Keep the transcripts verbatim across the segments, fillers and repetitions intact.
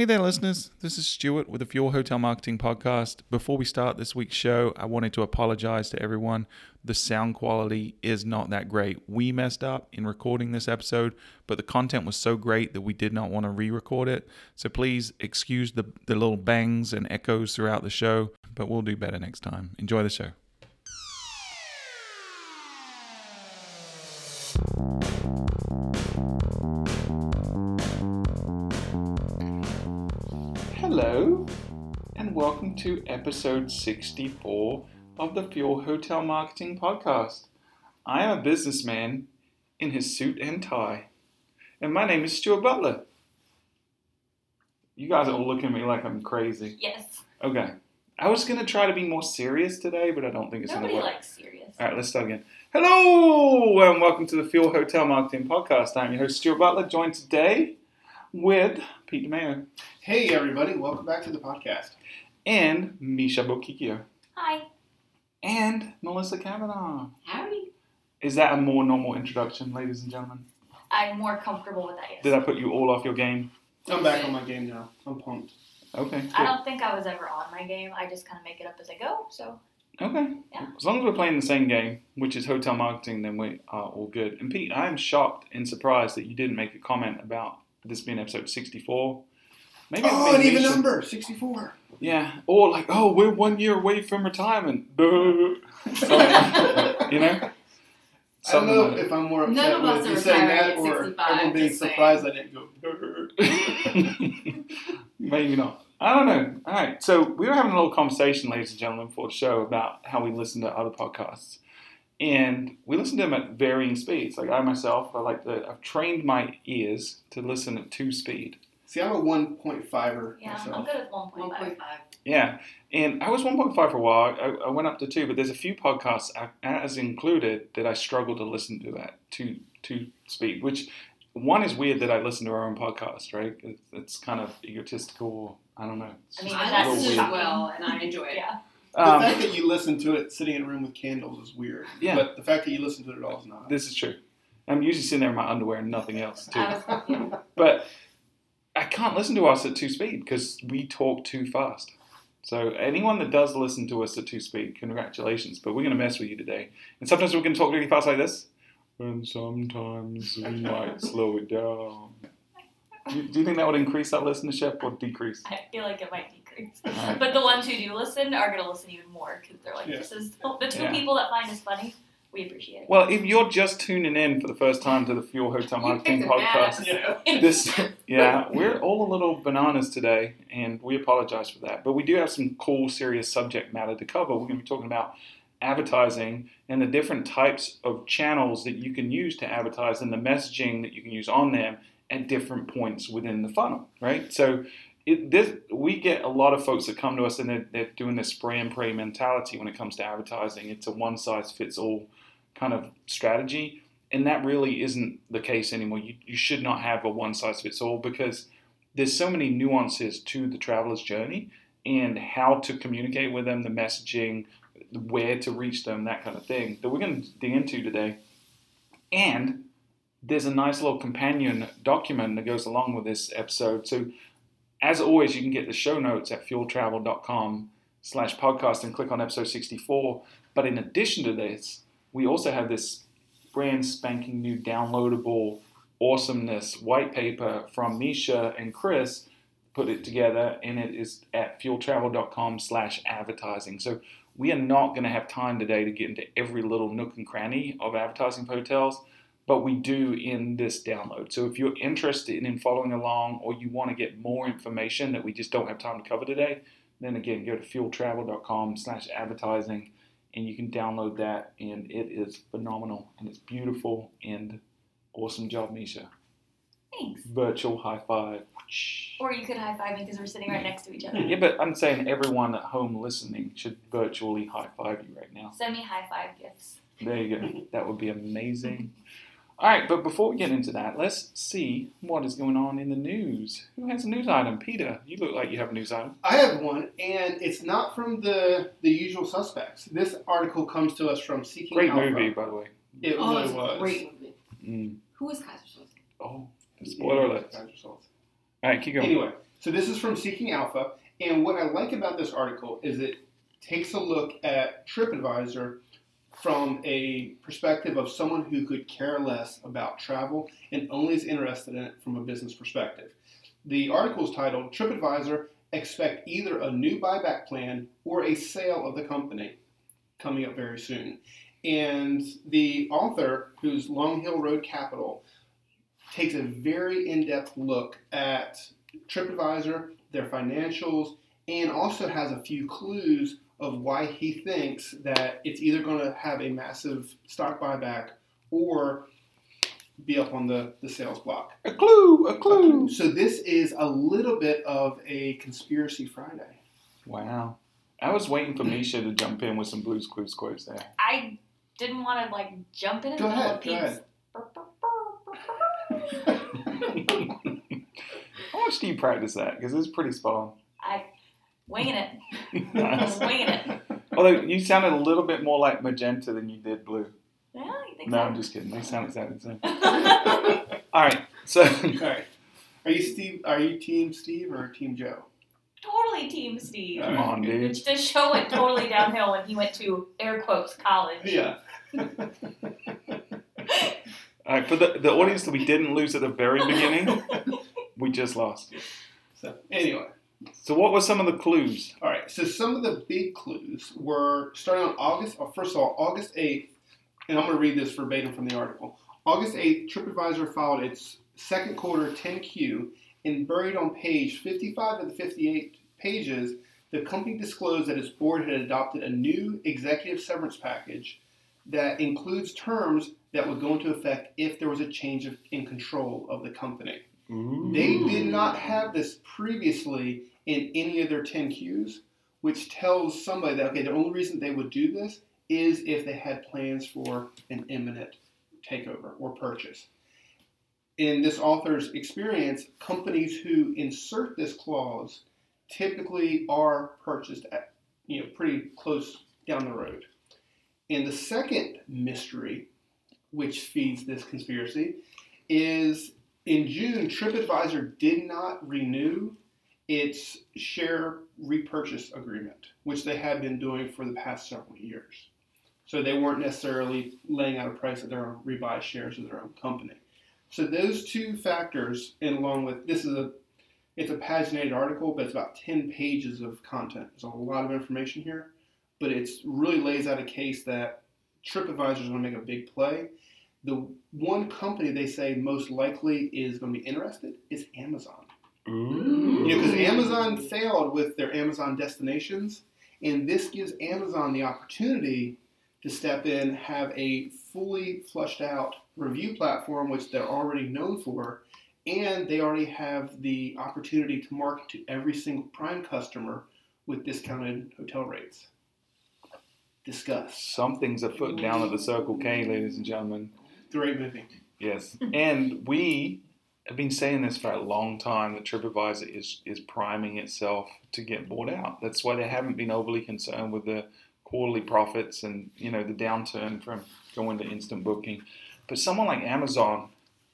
Hey there, listeners. This is Stuart with the Fuel Hotel Marketing Podcast. Before we start this week's show, I wanted to apologize to everyone. The sound quality is not that great. We messed up in recording this episode, but the content was so great that we did not want to re-record it. So please excuse the, the little bangs and echoes throughout the show, but we'll do better next time. Enjoy the show. Hello, and welcome to episode sixty-four of the Fuel Hotel Marketing Podcast. I am a businessman in his suit and tie, and my name is Stuart Butler. You guys are looking at me like I'm crazy. Yes. Okay. I was going to try to be more serious today, but I don't think it's going to work. Nobody likes serious. All right, let's start again. Hello, and welcome to the Fuel Hotel Marketing Podcast. I'm your host, Stuart Butler, joined today with Pete DeMaio. Hey everybody, welcome back to the podcast. And Meisha Bokicio. Hi. And Melissa Kavanaugh. Howdy. Is that a more normal introduction, ladies and gentlemen? I'm more comfortable with that, yes. Did I put you all off your game? I'm back on my game now. I'm pumped. Okay. Good. I don't think I was ever on my game. I just kind of make it up as I go, so. Okay. Yeah. As long as we're playing the same game, which is hotel marketing, then we are all good. And Pete, I am shocked and surprised that you didn't make a comment about this being episode sixty-four. Maybe oh, an even number, sixty-four. Yeah, or like, oh, we're one year away from retirement. Like, you know? I don't know like if I'm more upset with you saying that or everyone being surprised I didn't go. Maybe not. I don't know. All right, so we were having a little conversation, ladies and gentlemen, for the show about how we listen to other podcasts. And we listen to them at varying speeds. Like I myself, I like to, I've trained my ears to listen at two speed. See, I'm a one point five-er yeah, myself. Yeah, I'm good at one point five. Yeah, and I was one point five for a while. I, I went up to two, but there's a few podcasts, I, as included, that I struggle to listen to at two, two speed, which one is weird that I listen to our own podcast, right? It, it's kind of egotistical. I don't know. It's I mean, I listen to it well, and I enjoy it. Yeah. The um, fact that you listen to it sitting in a room with candles is weird. Yeah. But the fact that you listen to it at all is not. This is true. I'm usually sitting there in my underwear and nothing else, too. I was, yeah. But I can't listen to us at two speed because we talk too fast. So anyone that does listen to us at two speed, congratulations. But we're going to mess with you today. And sometimes we're going to talk really fast like this. And sometimes we might slow it down. Do, do you think that would increase our listenership or decrease? I feel like it might decrease. Right. But the ones who do listen are going to listen even more because they're like, yeah. This is the two yeah. people that find us funny. We appreciate it. Well, if you're just tuning in for the first time to the Fuel Hotel Marketing Podcast, yeah. This, yeah, we're all a little bananas today, and we apologize for that. But we do have some cool, serious subject matter to cover. We're going to be talking about advertising and the different types of channels that you can use to advertise and the messaging that you can use on them at different points within the funnel, right? So It, this, we get a lot of folks that come to us and they're, they're doing this spray and pray mentality when it comes to advertising. It's a one-size-fits-all kind of strategy, and that really isn't the case anymore. You, you should not have a one-size-fits-all because there's so many nuances to the traveler's journey and how to communicate with them, the messaging, where to reach them, that kind of thing that we're going to dig into today. And there's a nice little companion document that goes along with this episode. So as always, you can get the show notes at fuel travel dot com slash podcast and click on episode sixty-four. But in addition to this, we also have this brand spanking new downloadable awesomeness white paper from Meisha and Chris, put it together, and it is at fuel travel dot com slash advertising. So we are not going to have time today to get into every little nook and cranny of advertising for hotels, but we do in this download. So if you're interested in following along or you want to get more information that we just don't have time to cover today, then again, go to fuel travel dot com slash advertising and you can download that. And it is phenomenal and it's beautiful and awesome job, Meisha. Thanks. Virtual high five. Or you could high five me because we're sitting right next to each other. Yeah, but I'm saying everyone at home listening should virtually high five you right now. Send me high five gifts. There you go. That would be amazing. All right, but before we get into that, let's see what is going on in the news. Who has a news item? Peter, you look like you have a news item. I have one, and it's not from the, the usual suspects. This article comes to us from Seeking Alpha. Great movie, by the way. It oh, really was. Great movie. Mm. Who is Kaiser Soze? Oh, spoiler alert. Yeah, Kaiser Soze. All right, keep going. Anyway, So this is from Seeking Alpha, and what I like about this article is it takes a look at TripAdvisor from a perspective of someone who could care less about travel and only is interested in it from a business perspective. The article is titled, TripAdvisor, Expect Either a New Buyback Plan or a Sale of the Company, coming up very soon. And the author, who's Long Hill Road Capital, takes a very in-depth look at TripAdvisor, their financials, and also has a few clues of why he thinks that it's either going to have a massive stock buyback or be up on the, the sales block. A clue, a clue, a clue. So this is a little bit of a Conspiracy Friday. Wow. I was waiting for Meisha to jump in with some Blue's Clues quotes there. I didn't want to, like, jump in and all of Pete's. How much do you practice that? Because it's pretty spot on. I, winging it. Nice. Winging it. Although you sounded a little bit more like magenta than you did blue. Yeah, you think no, so? No, I'm just kidding. They sound exactly the same. All right. So, all right. Are you Steve? Are you Team Steve or Team Joe? Totally Team Steve. Come on, dude. Which the show went totally downhill when he went to air quotes college. Yeah. All right, for the, the audience that we didn't lose at the very beginning, we just lost. So anyway. So what were some of the clues? All right, so some of the big clues were starting on August, oh, first of all, August eighth, and I'm going to read this verbatim from the article. August eighth, TripAdvisor filed its second quarter ten Q, and buried on page fifty-five of the fifty-eight pages, the company disclosed that its board had adopted a new executive severance package that includes terms that would go into effect if there was a change of, in control of the company. Ooh. They did not have this previously in any of their ten Qs, which tells somebody that, okay, the only reason they would do this is if they had plans for an imminent takeover or purchase. In this author's experience, companies who insert this clause typically are purchased at, you know, pretty close down the road. And the second mystery, which feeds this conspiracy, is in June, TripAdvisor did not renew its share repurchase agreement, which they had been doing for the past several years. So they weren't necessarily laying out a price of their own rebuy shares of their own company. So those two factors, and along with, this is a, it's a paginated article, but it's about ten pages of content. There's a lot of information here, but it really lays out a case that TripAdvisor is going to make a big play. The one company they say most likely is going to be interested is Amazon. Ooh. You know, because Amazon failed with their Amazon destinations, and this gives Amazon the opportunity to step in, have a fully flushed out review platform, which they're already known for, and they already have the opportunity to market to every single Prime customer with discounted hotel rates. Discuss. Something's afoot down at the Circle K, ladies and gentlemen. Great movie. Yes. And we have been saying this for a long time, that TripAdvisor is, is priming itself to get bought out. That's why they haven't been overly concerned with the quarterly profits and, you know, the downturn from going to instant booking. But someone like Amazon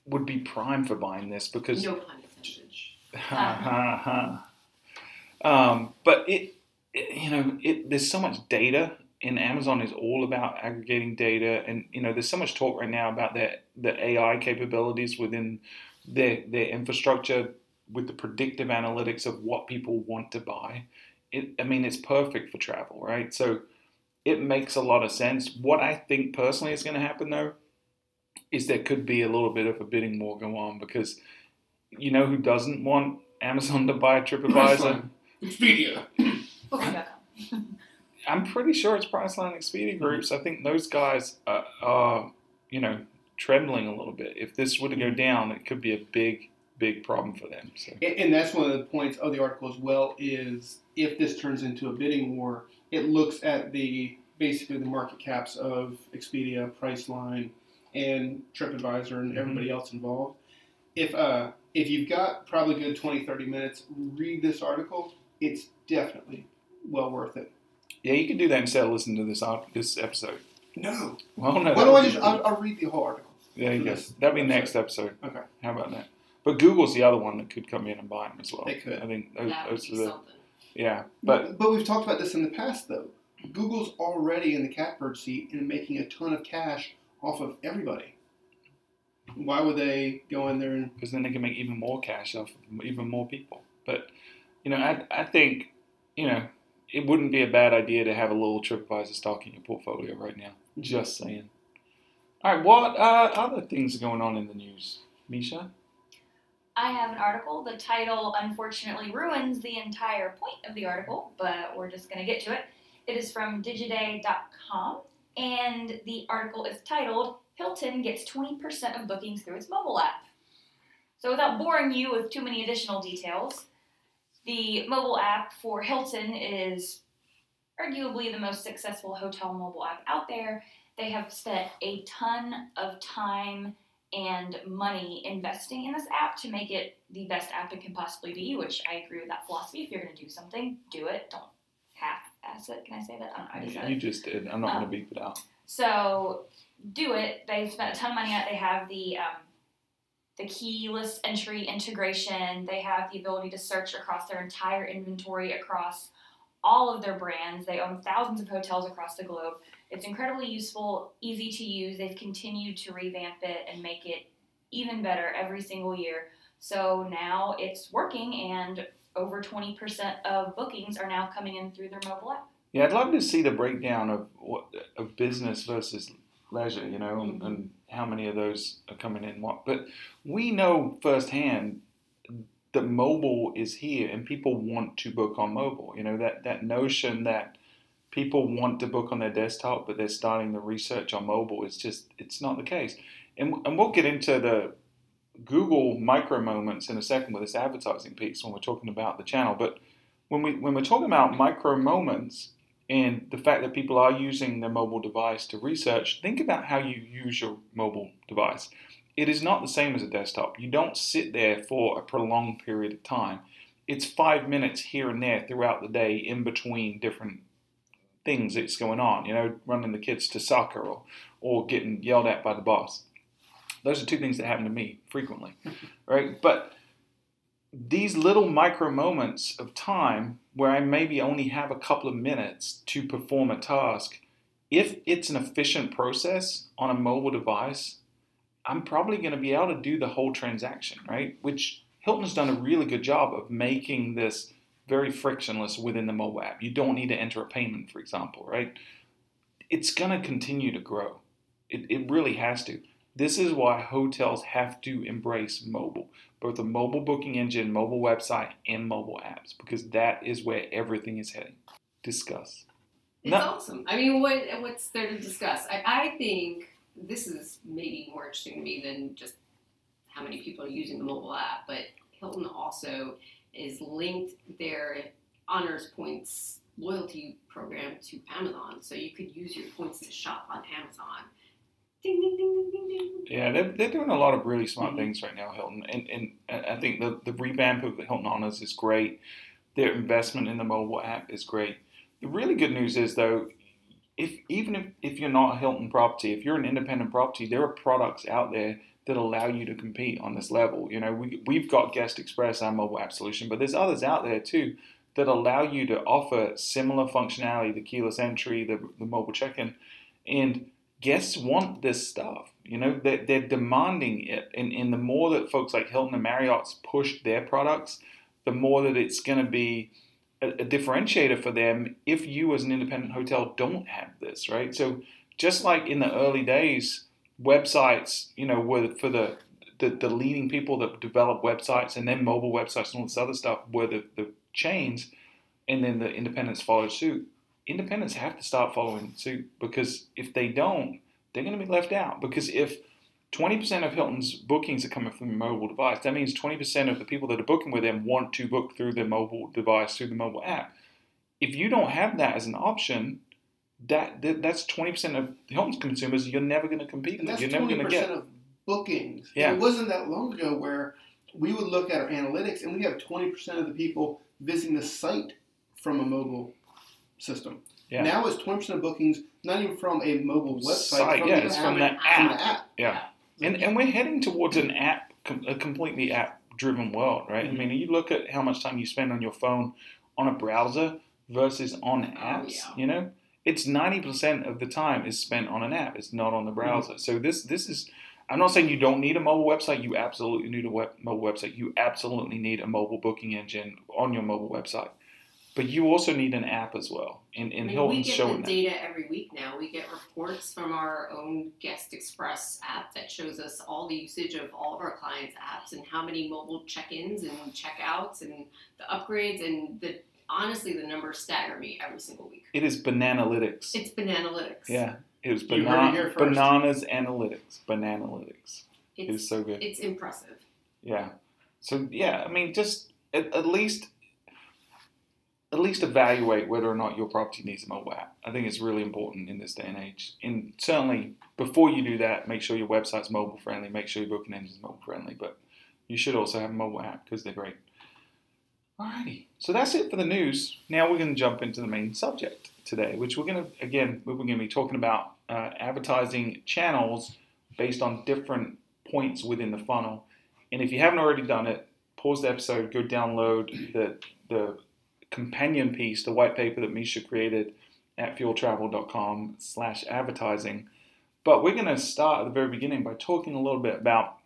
would be prime for buying this because... You'll find a percentage. Ha, ha, ha. But it, it, you know, it, there's so much data, and Amazon is all about aggregating data. And, you know, there's so much talk right now about their, the A I capabilities within their, their infrastructure with the predictive analytics of what people want to buy. It, I mean, it's perfect for travel, right? So it makes a lot of sense. What I think personally is going to happen, though, is there could be a little bit of a bidding war going on, because you know who doesn't want Amazon to buy TripAdvisor? Expedia. I'm pretty sure it's Priceline, Expedia groups. I think those guys are, are, you know, trembling a little bit. If this were to go down, it could be a big, big problem for them. So. And, and that's one of the points of the article as well, is if this turns into a bidding war, it looks at the basically the market caps of Expedia, Priceline, and TripAdvisor and everybody mm-hmm. else involved. If uh, if you've got probably good twenty, thirty minutes, read this article. It's definitely well worth it. Yeah, you can do that instead of listening to this op- this episode. No. Well, no. Why don't I just, I'll, I'll read the whole article. Yeah, you go. That'll be next episode. Okay. How about that? But Google's the other one that could come in and buy them as well. They could. I think those, that would those be are the, something. Yeah, but but we've talked about this in the past though. Google's already in the catbird seat and making a ton of cash off of everybody. Why would they go in there? And because then they can make even more cash off of even more people. But you know, I I think you know it wouldn't be a bad idea to have a little TripAdvisor stock in your portfolio right now. Just saying. All right, what uh, other things are going on in the news, Meisha? I have an article. The title, unfortunately, ruins the entire point of the article, but we're just going to get to it. It is from digiday dot com, and the article is titled, Hilton Gets twenty percent of Bookings Through Its Mobile App. So without boring you with too many additional details, the mobile app for Hilton is arguably the most successful hotel mobile app out there. They have spent a ton of time and money investing in this app to make it the best app it can possibly be, which I agree with that philosophy. If you're going to do something, do it. Don't half-ass it. Can I say that? I don't know. I just yeah, said you it. just did. I'm not um, going to beep it out. So do it. They've spent a ton of money on it. They have the um, the keyless entry integration. They have the ability to search across their entire inventory, across all of their brands. They own thousands of hotels across the globe. It's incredibly useful, easy to use. They've continued to revamp it and make it even better every single year. So now it's working, and over twenty percent of bookings are now coming in through their mobile app. Yeah, I'd love to see the breakdown of what of business versus leisure, you know, and, and how many of those are coming in what. But we know firsthand that mobile is here, and people want to book on mobile. You know, that, that notion that people want to book on their desktop, but they're starting the research on mobile. It's just, it's not the case. And, and we'll get into the Google micro moments in a second with this advertising piece when we're talking about the channel. But when, we, when we're talking about micro moments and the fact that people are using their mobile device to research, think about how you use your mobile device. It is not the same as a desktop. You don't sit there for a prolonged period of time. It's five minutes here and there throughout the day in between different things that's going on, you know, running the kids to soccer or, or getting yelled at by the boss. Those are two things that happen to me frequently, right? But these little micro moments of time where I maybe only have a couple of minutes to perform a task, if it's an efficient process on a mobile device, I'm probably going to be able to do the whole transaction, right? Which Hilton's done a really good job of making this very frictionless within the mobile app. You don't need to enter a payment, for example, right? It's going to continue to grow. It, it really has to. This is why hotels have to embrace mobile, both a mobile booking engine, mobile website, and mobile apps, because that is where everything is heading. Discuss. It's no. awesome. I mean, what what's there to discuss? I, I think this is maybe more interesting to me than just how many people are using the mobile app, but Hilton also is linked their Honors Points loyalty program to Amazon. So you could use your points to shop on Amazon. Ding, ding, ding, ding, ding, ding. Yeah, they're, they're doing a lot of really smart mm-hmm. things right now, Hilton. And and I think the, the revamp of the Hilton Honors is great. Their investment in the mobile app is great. The really good news is, though, if even if, if you're not a Hilton property, if you're an independent property, there are products out there that allow you to compete on this level. You know, we, we've got Guest Express, our mobile app solution, but there's others out there too that allow you to offer similar functionality, the keyless entry, the, the mobile check-in, and guests want this stuff. You know, they're, they're demanding it, and, and the more that folks like Hilton and Marriott's push their products, the more that it's going to be a, a differentiator for them if you as an independent hotel don't have this, right? So just like in the early days, websites, you know, were for the, the, the leading people that develop websites, and then mobile websites and all this other stuff were the, the chains, and then the independents followed suit. Independents have to start following suit, because if they don't, they're going to be left out. Because if twenty percent of Hilton's bookings are coming from a mobile device, that means twenty percent of the people that are booking with them want to book through their mobile device, through the mobile app. If you don't have that as an option, That, that that's twenty percent of Hilton's consumers you're never going to compete with. You're never going to get. That's twenty percent of bookings. Yeah. It wasn't that long ago where we would look at our analytics and we have twenty percent of the people visiting the site from a mobile system. Yeah. Now it's twenty percent of bookings, not even from a mobile website. Site, from yeah, the it's app, from that app. From the app. Yeah. yeah. And, and we're heading towards an app com- a completely app-driven world, right? Mm-hmm. I mean, you look at how much time you spend on your phone on a browser versus on apps, oh, yeah. you know? It's ninety percent of the time is spent on an app. It's not on the browser. Mm-hmm. So this this is... I'm not saying you don't need a mobile website. You absolutely need a web, mobile website. You absolutely need a mobile booking engine on your mobile website. But you also need an app as well. And, and I mean, Hilton's showing that. We get the data every week now. We get reports from our own Guest Express app that shows us all the usage of all of our clients' apps and how many mobile check-ins and check-outs and the upgrades and the... Honestly, the numbers stagger me every single week. It is bananalytics. It's bananalytics. Yeah. It was banana, it bananas analytics. Bananalytics. It's, it is so good. It's impressive. Yeah. So, yeah, I mean, just at, at least at least evaluate whether or not your property needs a mobile app. I think it's really important in this day and age. And certainly, before you do that, make sure your website's mobile-friendly. Make sure your booking engine's mobile-friendly. But you should also have a mobile app because they're great. Alrighty, so that's it for the news. Now we're going to jump into the main subject today, which we're going to, again, we're going to be talking about uh, advertising channels based on different points within the funnel. And if you haven't already done it, pause the episode, go download the the companion piece, the white paper that Meisha created at fueltravel.com slash advertising. But we're going to start at the very beginning by talking a little bit about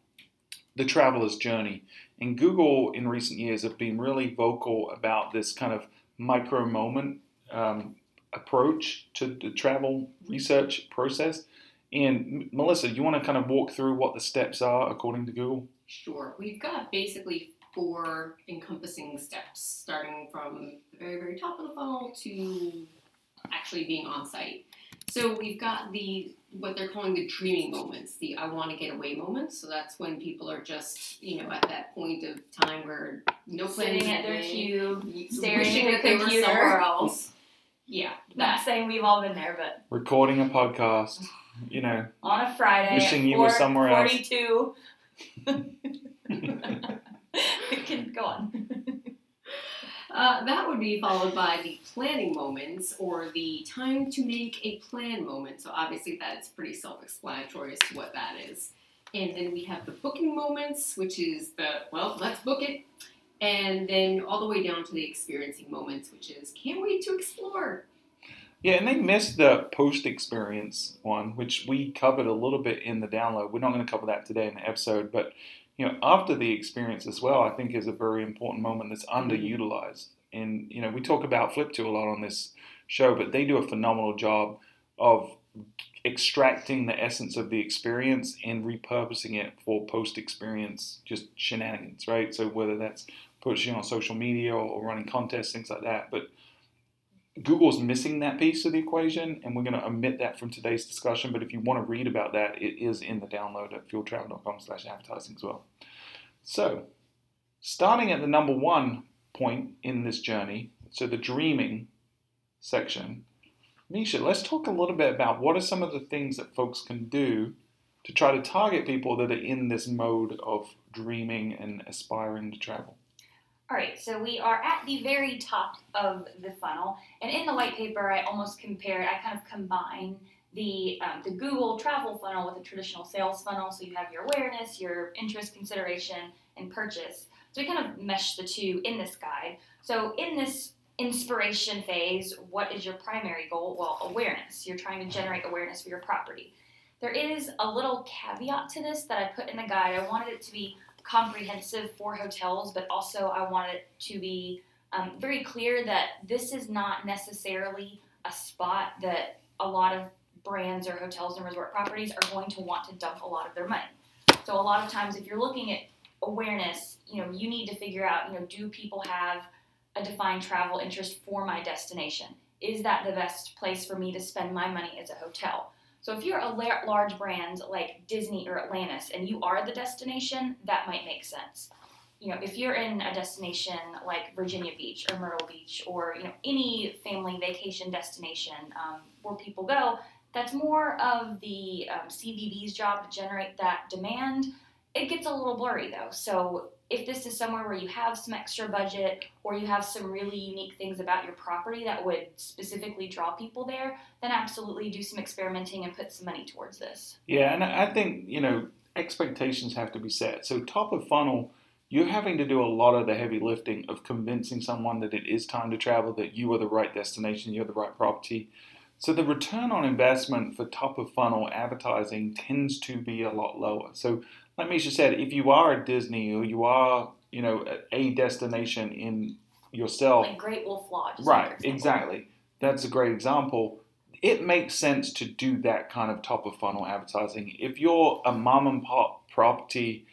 the traveler's journey. And Google in recent years have been really vocal about this kind of micro moment um, approach to the travel research process. And Melissa, you want to kind of walk through what the steps are according to Google? Sure. We've got basically four encompassing steps, starting from the very, very top of the funnel to actually being on site. So we've got the what they're calling the dreaming moments, the I want to get away moments. So that's when people are just, you know, at that point of time where no planning at their cube, staring at their computer, wishing that they were somewhere else. Yeah, not saying we've all been there, but recording a podcast, you know, on a Friday, wishing you were somewhere else. forty-two It can go on. Uh, that would be followed by the planning moments or the time to make a plan moment. So obviously that's pretty self-explanatory as to what that is. And then we have the booking moments, which is the, well, let's book it. And then all the way down to the experiencing moments, which is can't wait to explore. Yeah, and they missed the post-experience one, which we covered a little bit in the download. We're not going to cover that today in the episode, but... You know, after the experience as well, I think is a very important moment that's underutilized. And, you know, we talk about Flip two a lot on this show, but they do a phenomenal job of extracting the essence of the experience and repurposing it for post-experience just shenanigans, right? So whether that's pushing on social media or running contests, things like that. But Google's missing that piece of the equation, and we're going to omit that from today's discussion. But if you want to read about that, it is in the download at fueltravel.com slash advertising as well. So, starting at the number one point in this journey, so the dreaming section, Meisha, let's talk a little bit about what are some of the things that folks can do to try to target people that are in this mode of dreaming and aspiring to travel. All right, so we are at the very top of the funnel, and in the white paper, I almost compared, I kind of combine the um, the Google travel funnel with the traditional sales funnel, so you have your awareness, your interest, consideration, and purchase. So we kind of mesh the two in this guide. So in this inspiration phase, what is your primary goal? Well, awareness. You're trying to generate awareness for your property. There is a little caveat to this that I put in the guide. I wanted it to be comprehensive for hotels, but also I want it to be um, very clear that this is not necessarily a spot that a lot of brands or hotels and resort properties are going to want to dump a lot of their money. So a lot of times if you're looking at awareness, you know, you need to figure out, you know, do people have a defined travel interest for my destination? Is that the best place for me to spend my money as a hotel? So if you're a large brand like Disney or Atlantis and you are the destination, that might make sense. You know, if you're in a destination like Virginia Beach or Myrtle Beach or, you know, any family vacation destination um, where people go, that's more of the um, C V B's job to generate that demand. It gets a little blurry though. So if this is somewhere where you have some extra budget or you have some really unique things about your property that would specifically draw people there, then absolutely do some experimenting and put some money towards this. Yeah, and I think, you know, expectations have to be set. So top of funnel, you're having to do a lot of the heavy lifting of convincing someone that it is time to travel, that you are the right destination, you're the right property. So the return on investment for top of funnel advertising tends to be a lot lower. So like Meisha said, if you are at Disney or you are, you know, a destination in yourself. Like Great Wolf Lodge. Right, exactly. That's a great example. It makes sense to do that kind of top of funnel advertising. If you're a mom and pop property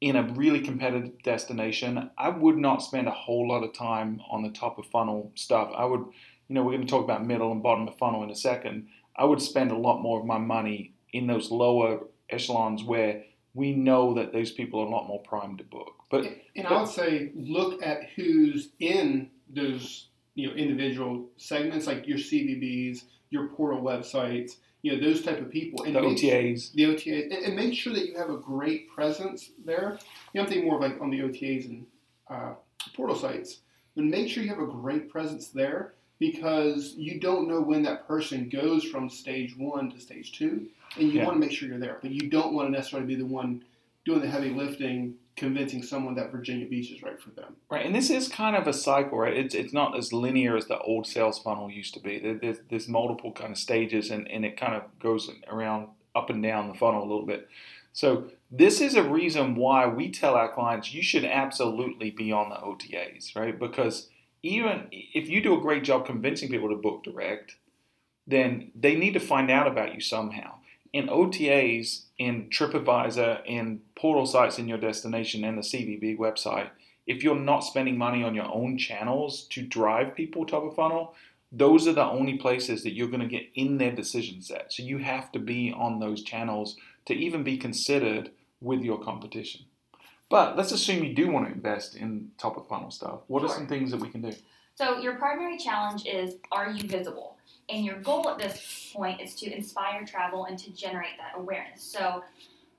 in a really competitive destination, I would not spend a whole lot of time on the top of funnel stuff. I would, you know, we're going to talk about middle and bottom of funnel in a second. I would spend a lot more of my money in those lower echelons where we know that those people are a lot more primed to book. But and, and but, I would say look at who's in those, you know, individual segments, like your C V Bs, your portal websites, you know, those type of people. And the O T As. The O T As. And, and make sure that you have a great presence there. You know, I'm thinking more of like on the O T As and uh, portal sites. But make sure you have a great presence there, because you don't know when that person goes from stage one to stage two, and you yeah. want to make sure you're there. But you don't want to necessarily be the one doing the heavy lifting, convincing someone that Virginia Beach is right for them. Right, and this is kind of a cycle, right? It's it's not as linear as the old sales funnel used to be. There's, there's multiple kind of stages, and, and it kind of goes around up and down the funnel a little bit. So this is a reason why we tell our clients you should absolutely be on the O T As, right? Because even if you do a great job convincing people to book direct, then they need to find out about you somehow. In O T As, in TripAdvisor, in portal sites in your destination, and the C V B website, if you're not spending money on your own channels to drive people top of funnel, those are the only places that you're going to get in their decision set. So you have to be on those channels to even be considered with your competition. But let's assume you do want to invest in top-of-funnel stuff. What Sure. are some things that we can do? So your primary challenge is, are you visible? And your goal at this point is to inspire travel and to generate that awareness. So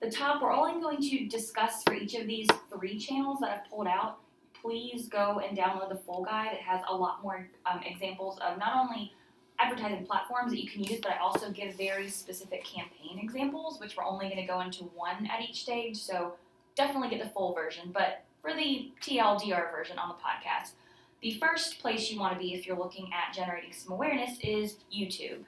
the top, we're only going to discuss for each of these three channels that I've pulled out. Please go and download the full guide. It has a lot more um, examples of not only advertising platforms that you can use, but I also give very specific campaign examples, which we're only going to go into one at each stage. So definitely get the full version, but for the T L D R version on the podcast, the first place you want to be if you're looking at generating some awareness is YouTube.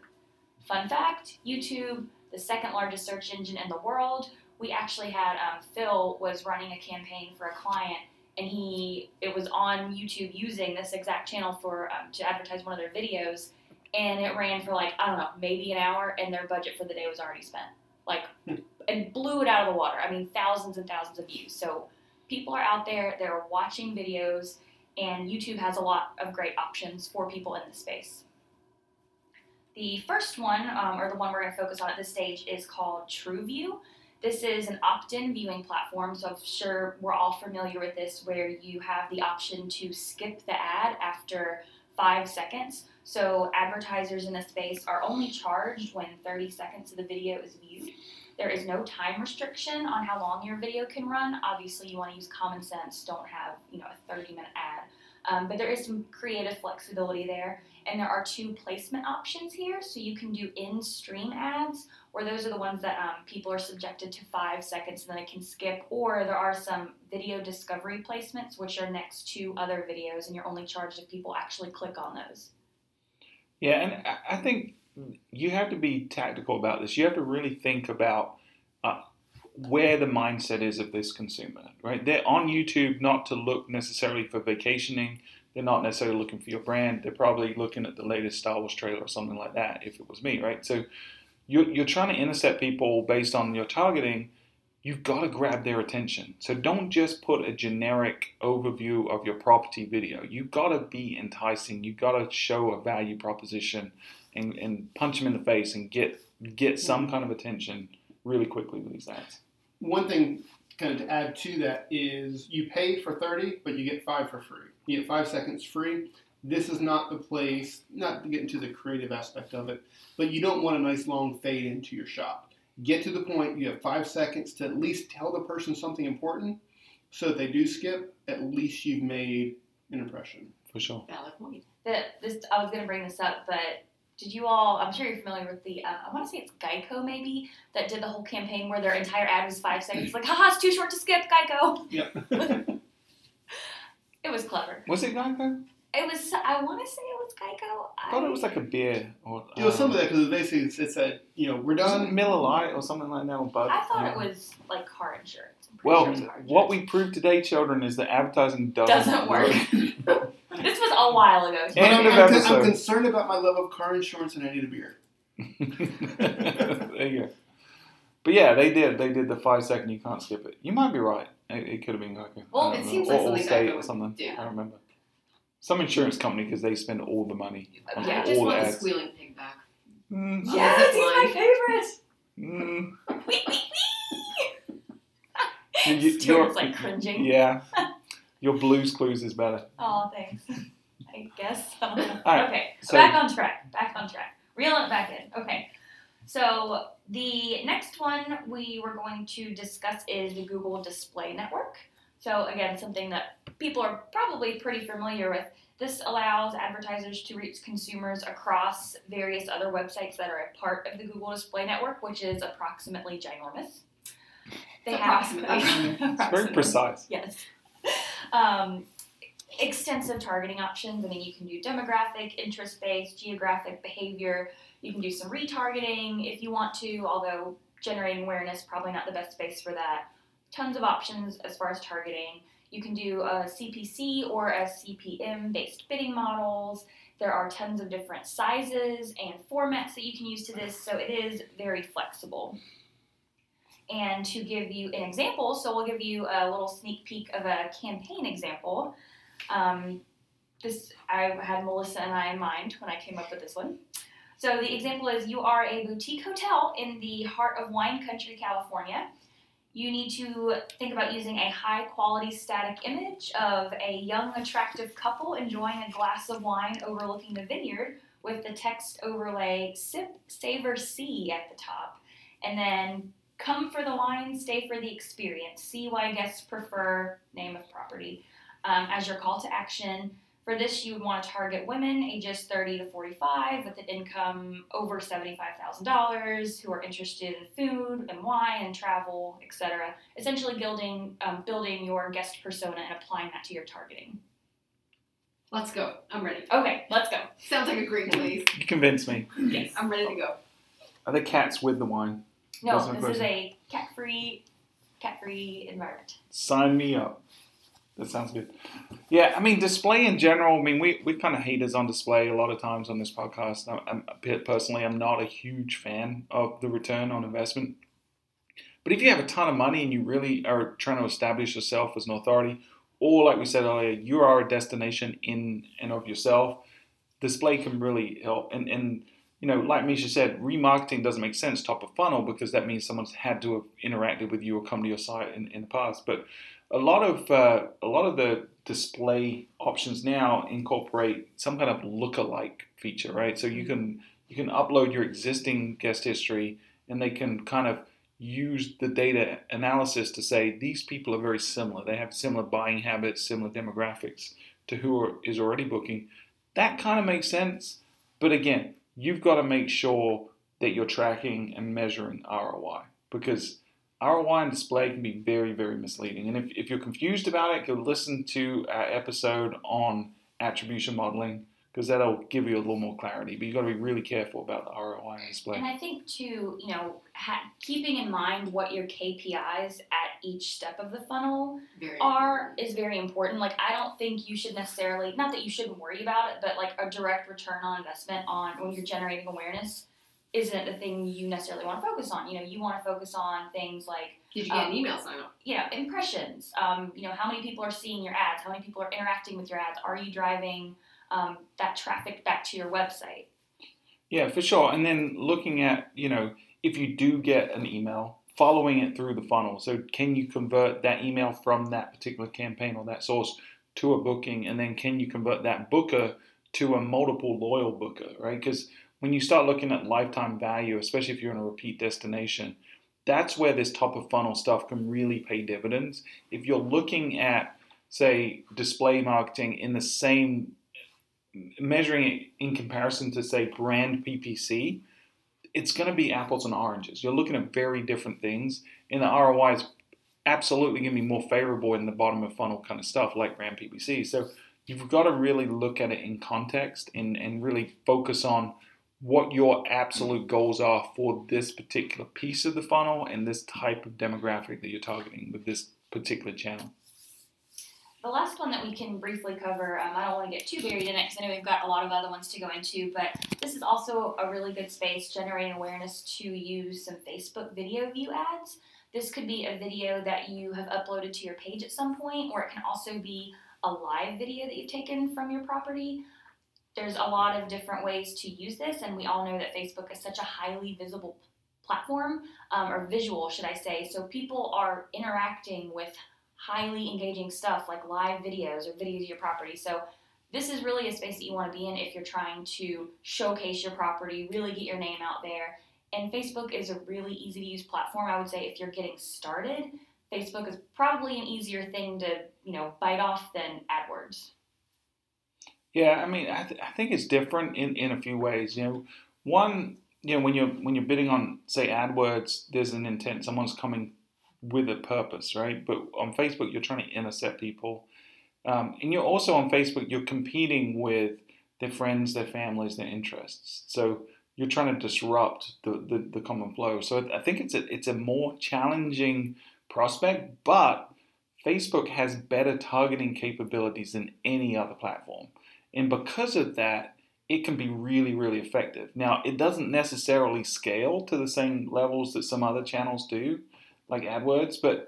Fun fact, YouTube, the second largest search engine in the world. We actually had, um, Phil was running a campaign for a client, and he it was on YouTube using this exact channel for um, to advertise one of their videos, and it ran for like, I don't know, maybe an hour, and their budget for the day was already spent. Like, and blew it out of the water. I mean, thousands and thousands of views. So people are out there, they're watching videos, and YouTube has a lot of great options for people in this space. The first one, um, or the one we're going to focus on at this stage, is called TrueView. This is an opt-in viewing platform, so I'm sure we're all familiar with this, where you have the option to skip the ad after five seconds. So advertisers in this space are only charged when thirty seconds of the video is viewed. There is no time restriction on how long your video can run. Obviously, you want to use common sense. Don't have, you know, a thirty-minute ad. Um, but there is some creative flexibility there. And there are two placement options here. So you can do in-stream ads, or those are the ones that um, people are subjected to five seconds and then they can skip. Or there are some video discovery placements, which are next to other videos, and you're only charged if people actually click on those. Yeah, and I think you have to be tactical about this. You have to really think about uh, where the mindset is of this consumer, right? They're on YouTube not to look necessarily for vacationing. They're not necessarily looking for your brand. They're probably looking at the latest Star Wars trailer or something like that, if it was me, right? So you're, you're trying to intercept people based on your targeting. You've got to grab their attention. So don't just put a generic overview of your property video. You've got to be enticing. You've got to show a value proposition and, and punch them in the face and get get some kind of attention really quickly with these ads. One thing kind of to add to that is you pay for thirty, but you get five for free. You get five seconds free. This is not the place, not to get into the creative aspect of it, but you don't want a nice long fade into your shop. Get to the point. You have five seconds to at least tell the person something important, so if they do skip, at least you've made an impression. For sure. Valid point. The, this, I was going to bring this up, but Did you all, I'm sure you're familiar with the, uh, I want to say it's Geico maybe, that did the whole campaign where their entire ad was five seconds. Like, haha, it's too short to skip, Geico. Yep. It was clever. Was it Geico? It was, I want to say it was Geico. I thought it was like a beer. Or, it was um, something like that, because basically it's, it's a, you know, we're done. Miller Lite or something like that. But I thought um, it was like car insurance. Well, sure car insurance. What we proved today, children, is that advertising doesn't, doesn't work. work. This was a while ago. So I'm, I'm, I'm concerned about my love of car insurance and I need a beer. There you go. But yeah, they did. They did the five second, you can't skip it. You might be right. It, it could have been Geico. Well, it know. seems like something Geico or something. Yeah. I don't remember. Some insurance company because they spend all the money. On yeah, all I just all want the, the squealing pig back. Mm. Yes, oh, he's my favorite. Mm. Wee, wee, wee. you, Stuart's like cringing. Yeah. Your Blues Clues is better. Oh, thanks. I guess so. All right, okay, so back on track. Back on track. Reel it back in. Okay. So the next one we were going to discuss is the Google Display Network. So again, something that people are probably pretty familiar with. This allows advertisers to reach consumers across various other websites that are a part of the Google Display Network, which is approximately ginormous. They approximately. have approximately. It's very precise. Yes. Um, extensive targeting options. I mean, you can do demographic, interest-based, geographic, behavior. You can do some retargeting if you want to, although generating awareness, probably not the best space for that. Tons of options as far as targeting. You can do a C P C or a C P M-based bidding models. There are tons of different sizes and formats that you can use to this, so it is very flexible. And to give you an example, so we'll give you a little sneak peek of a campaign example. Um, this I had Melissa and I in mind when I came up with this one. So the example is you are a boutique hotel in the heart of wine country, California. You need to think about using a high-quality static image of a young, attractive couple enjoying a glass of wine overlooking the vineyard with the text overlay, sip, savor, see at the top. And then come for the wine, stay for the experience. See why guests prefer name of property. Um, as your call to action, for this you would want to target women ages thirty to forty-five with an income over seventy-five thousand dollars who are interested in food and wine and travel, et cetera. Essentially building, um, building your guest persona and applying that to your targeting. Let's go. I'm ready. Okay, let's go. Sounds like a great place. You convinced me. Yes, I'm ready to go. Are the cats with the wine? No, this question. Is a cat-free, cat-free environment. Sign me up. That sounds good. Yeah, I mean, display in general, I mean, we, we're kind of haters on display a lot of times on this podcast. I'm, I'm, personally, I'm not a huge fan of the return on investment. But if you have a ton of money and you really are trying to establish yourself as an authority, or like we said earlier, you are a destination in and of yourself, display can really help. And, and you know, like Meisha said, remarketing doesn't make sense top of funnel because that means someone's had to have interacted with you or come to your site in, in the past. But a lot of uh, a lot of the display options now incorporate some kind of lookalike feature, right? So you can you can upload your existing guest history, and they can kind of use the data analysis to say these people are very similar. They have similar buying habits, similar demographics to who are, is already booking. That kind of makes sense, but again, you've got to make sure that you're tracking and measuring R O I because R O I and display can be very, very misleading. And if, if you're confused about it, go listen to our episode on attribution modeling because that'll give you a little more clarity. But you've got to be really careful about the R O I and display. And I think, too, you know, ha- keeping in mind what your K P Is at each step of the funnel very are important. is very important. Like, I don't think you should necessarily, not that you shouldn't worry about it, but, like, a direct return on investment on when you're generating awareness isn't the thing you necessarily want to focus on. You know, you want to focus on things like... Did you get um, an email sign-up? Yeah, impressions. Um, you know, how many people are seeing your ads? How many people are interacting with your ads? Are you driving... Um, that traffic back to your website. Yeah, for sure. And then looking at, you know, if you do get an email, following it through the funnel. So can you convert that email from that particular campaign or that source to a booking? And then can you convert that booker to a multiple loyal booker, right? Because when you start looking at lifetime value, especially if you're in a repeat destination, that's where this top of funnel stuff can really pay dividends. If you're looking at, say, display marketing in the same measuring it in comparison to, say, brand P P C, it's going to be apples and oranges. You're looking at very different things, and the R O I is absolutely going to be more favorable in the bottom of funnel kind of stuff like brand P P C. So you've got to really look at it in context and, and really focus on what your absolute goals are for this particular piece of the funnel and this type of demographic that you're targeting with this particular channel. The last one that we can briefly cover, um, I don't want to get too buried in it because I know we've got a lot of other ones to go into, but this is also a really good space generating awareness to use some Facebook video view ads. This could be a video that you have uploaded to your page at some point, or it can also be a live video that you've taken from your property. There's a lot of different ways to use this, and we all know that Facebook is such a highly visible platform, um, or visual, should I say. So people are interacting with highly engaging stuff like live videos or videos of your property. So this is really a space that you want to be in if you're trying to showcase your property, really get your name out there. And Facebook is a really easy to use platform. I would say if you're getting started, Facebook is probably an easier thing to, you know, bite off than AdWords. Yeah, I mean, I, th- I think it's different in, in a few ways. You know, one, you know, when you're when you're bidding on, say, AdWords, there's an intent. Someone's coming with a purpose, right? But on Facebook, you're trying to intercept people, um, and you're also on Facebook, you're competing with their friends, their families, their interests. So you're trying to disrupt the the, the common flow. So I think it's a, it's a more challenging prospect, but Facebook has better targeting capabilities than any other platform. And because of that, it can be really, really effective. Now, it doesn't necessarily scale to the same levels that some other channels do, like AdWords, but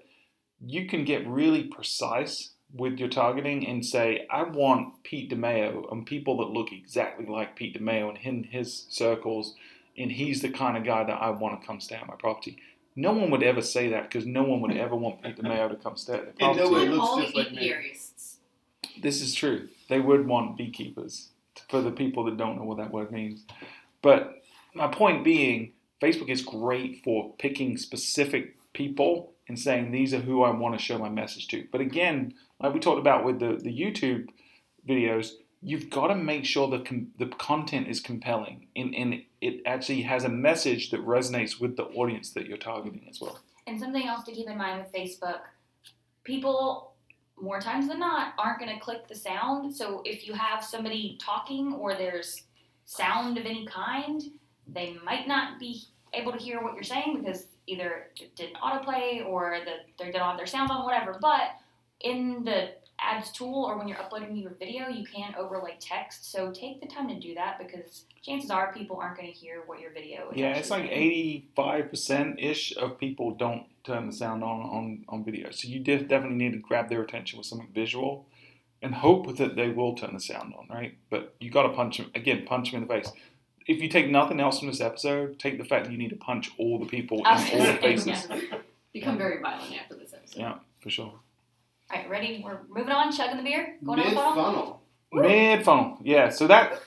you can get really precise with your targeting and say, I want Pete DeMaio and people that look exactly like Pete DeMaio and in his circles, and he's the kind of guy that I want to come stay at my property. No one would ever say that because no one would ever want Pete DeMaio to come stay at their property. And no one looks just like me. This is true. They would want beekeepers, for the people that don't know what that word means. But my point being, Facebook is great for picking specific people and saying, these are who I want to show my message to. But again, like we talked about with the, the YouTube videos, you've got to make sure the com- the content is compelling and, and it actually has a message that resonates with the audience that you're targeting as well. And something else to keep in mind with Facebook, people, more times than not, aren't going to click the sound. So if you have somebody talking or there's sound of any kind, they might not be able to hear what you're saying because either it didn't autoplay or the, they don't have their sound on, whatever. But in the ads tool or when you're uploading your video, you can overlay text. So take the time to do that because chances are people aren't going to hear what your video is. Yeah, it's like eighty-five percent-ish of people don't turn the sound on, on, on video. So you def- definitely need to grab their attention with something visual and hope that they will turn the sound on, right? But you got to punch them, again, punch them in the face. If you take nothing else from this episode, take the fact that you need to punch all the people in all the faces. Yeah. Become very violent after this episode. Yeah, for sure. All right, ready? We're moving on, chugging the beer, going on the funnel. Mid funnel. Yeah, so that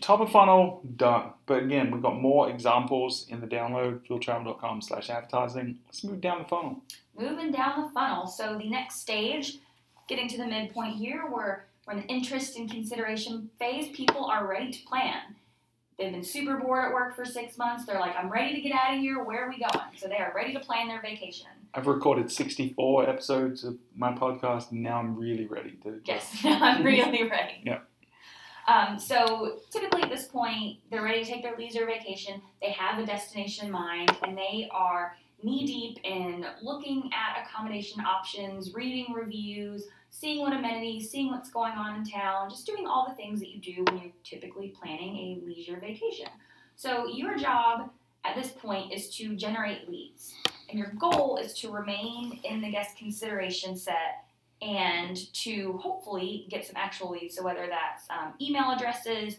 top of funnel, done. But again, we've got more examples in the download, fueltravel.com slash advertising. Let's move down the funnel. Moving down the funnel. So the next stage, getting to the midpoint here, we're, we're in the interest and consideration phase. People are ready to plan. They've been super bored at work for six months. They're like, I'm ready to get out of here. Where are we going? So they are ready to plan their vacation. I've recorded sixty-four episodes of my podcast, and now I'm really ready to... Yes, now I'm really ready. Yeah. Um, so typically at this point, they're ready to take their leisure vacation. They have a destination in mind, and they are knee-deep in looking at accommodation options, reading reviews, seeing what amenities, seeing what's going on in town, just doing all the things that you do when you're typically planning a leisure vacation. So your job at this point is to generate leads. And your goal is to remain in the guest consideration set and to hopefully get some actual leads. So whether that's um, email addresses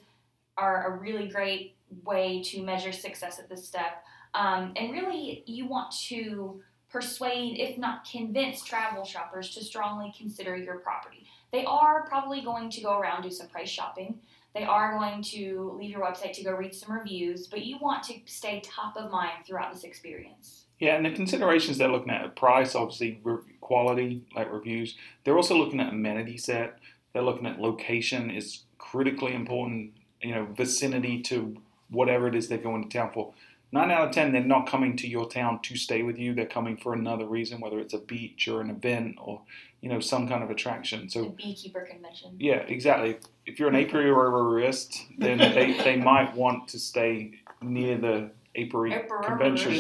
are a really great way to measure success at this step. Um, and really, you want to persuade, if not convince, travel shoppers to strongly consider your property. They are probably going to go around and do some price shopping. They are going to leave your website to go read some reviews, but you want to stay top of mind throughout this experience. Yeah, and the considerations they're looking at are price, obviously, quality, like reviews. They're also looking at amenity set. They're looking at location is critically important, you know, vicinity to whatever it is they're going to town for. Nine out of ten, they're not coming to your town to stay with you. They're coming for another reason, whether it's a beach or an event or, you know, some kind of attraction. So a beekeeper convention. Yeah, exactly. If you're an apiary or a apiarist, then they, they might want to stay near the apiary Aperurist. convention.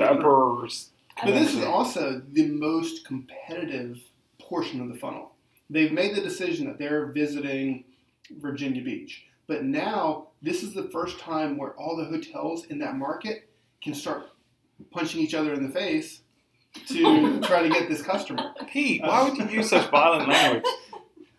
Aperurist. But this is also the most competitive portion of the funnel. They've made the decision that they're visiting Virginia Beach. But now, this is the first time where all the hotels in that market can start punching each other in the face to try to get this customer. Pete, why would you use such violent language?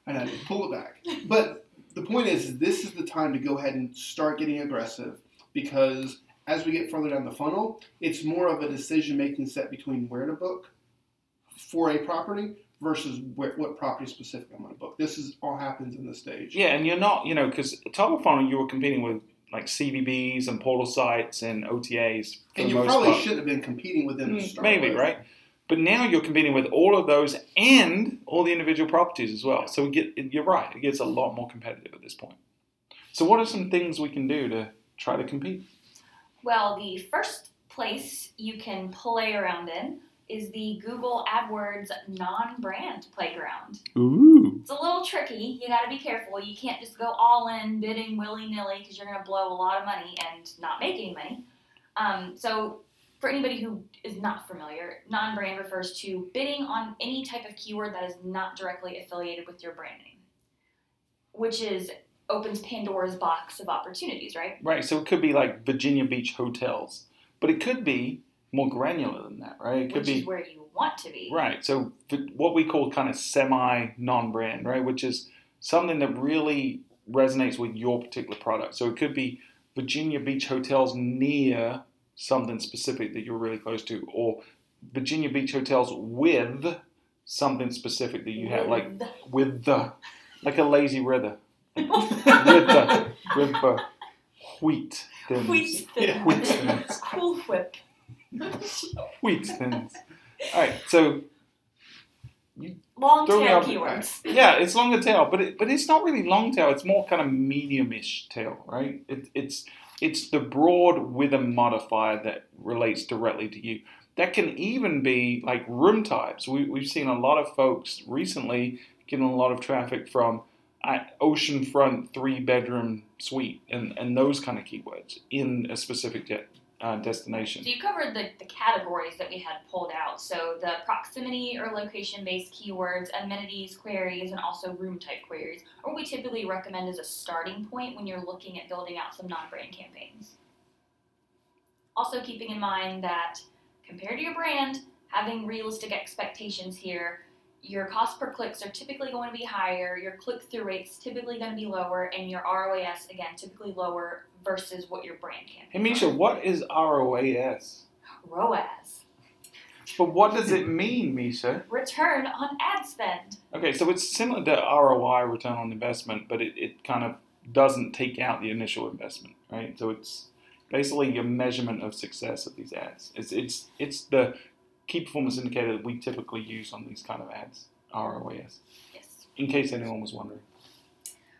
I know, pull it back. But the point is, this is the time to go ahead and start getting aggressive, because as we get further down the funnel, it's more of a decision-making set between where to book for a property versus where, what property specific I'm going to book. This is all happens in this stage. Yeah, and you're not, you know, because top of funnel you were competing with like C V Bs and portal sites and O T As. For and you probably part. shouldn't have been competing with them. Mm, to start maybe, with. Right? But now you're competing with all of those and all the individual properties as well. So we get, you're right, it gets a lot more competitive at this point. So what are some things we can do to try to compete? Well, the first place you can play around in is the Google AdWords non-brand playground. Ooh. It's a little tricky. You got to be careful. You can't just go all in bidding willy-nilly because you're going to blow a lot of money and not make any money. Um, so for anybody who is not familiar, non-brand refers to bidding on any type of keyword that is not directly affiliated with your brand name, which is opens Pandora's box of opportunities, right? Right. So it could be like Virginia Beach hotels, but it could be more granular than that, right? It could which be, is where you want to be. Right. So what we call kind of semi-non-brand, right? Which is something that really resonates with your particular product. So it could be Virginia Beach hotels near something specific that you're really close to, or Virginia Beach hotels with something specific that you with. have, like with the, like a lazy river. with the, with the wheat thins. Wheat thins. Wheat thins. Cool whip. Wheat thins. All right, so long tail out, keywords. Yeah, it's longer tail, but it, but it's not really long tail. It's more kind of medium-ish tail, right? It, it's it's the broad with a modifier that relates directly to you. That can even be like room types. We we've seen a lot of folks recently getting a lot of traffic from I, oceanfront three-bedroom suite and, and those kind of keywords in a specific de- uh, destination. So you covered the, the categories that we had pulled out. So the proximity or location-based keywords, amenities queries, and also room-type queries, or what we typically recommend as a starting point when you're looking at building out some non-brand campaigns. Also keeping in mind that compared to your brand, having realistic expectations here. Your cost per clicks are typically going to be higher, your click-through rate's typically going to be lower, and your R O A S, again, typically lower versus what your brand can be. Hey, Meisha, what is R O A S? R O A S. But what does it mean, Meisha? Return on ad spend. Okay, so it's similar to R O I, return on investment, but it, it kind of doesn't take out the initial investment, right? So it's basically your measurement of success of these ads. It's it's it's the key performance indicator that we typically use on these kind of ads, R O A S. Yes. In case anyone was wondering.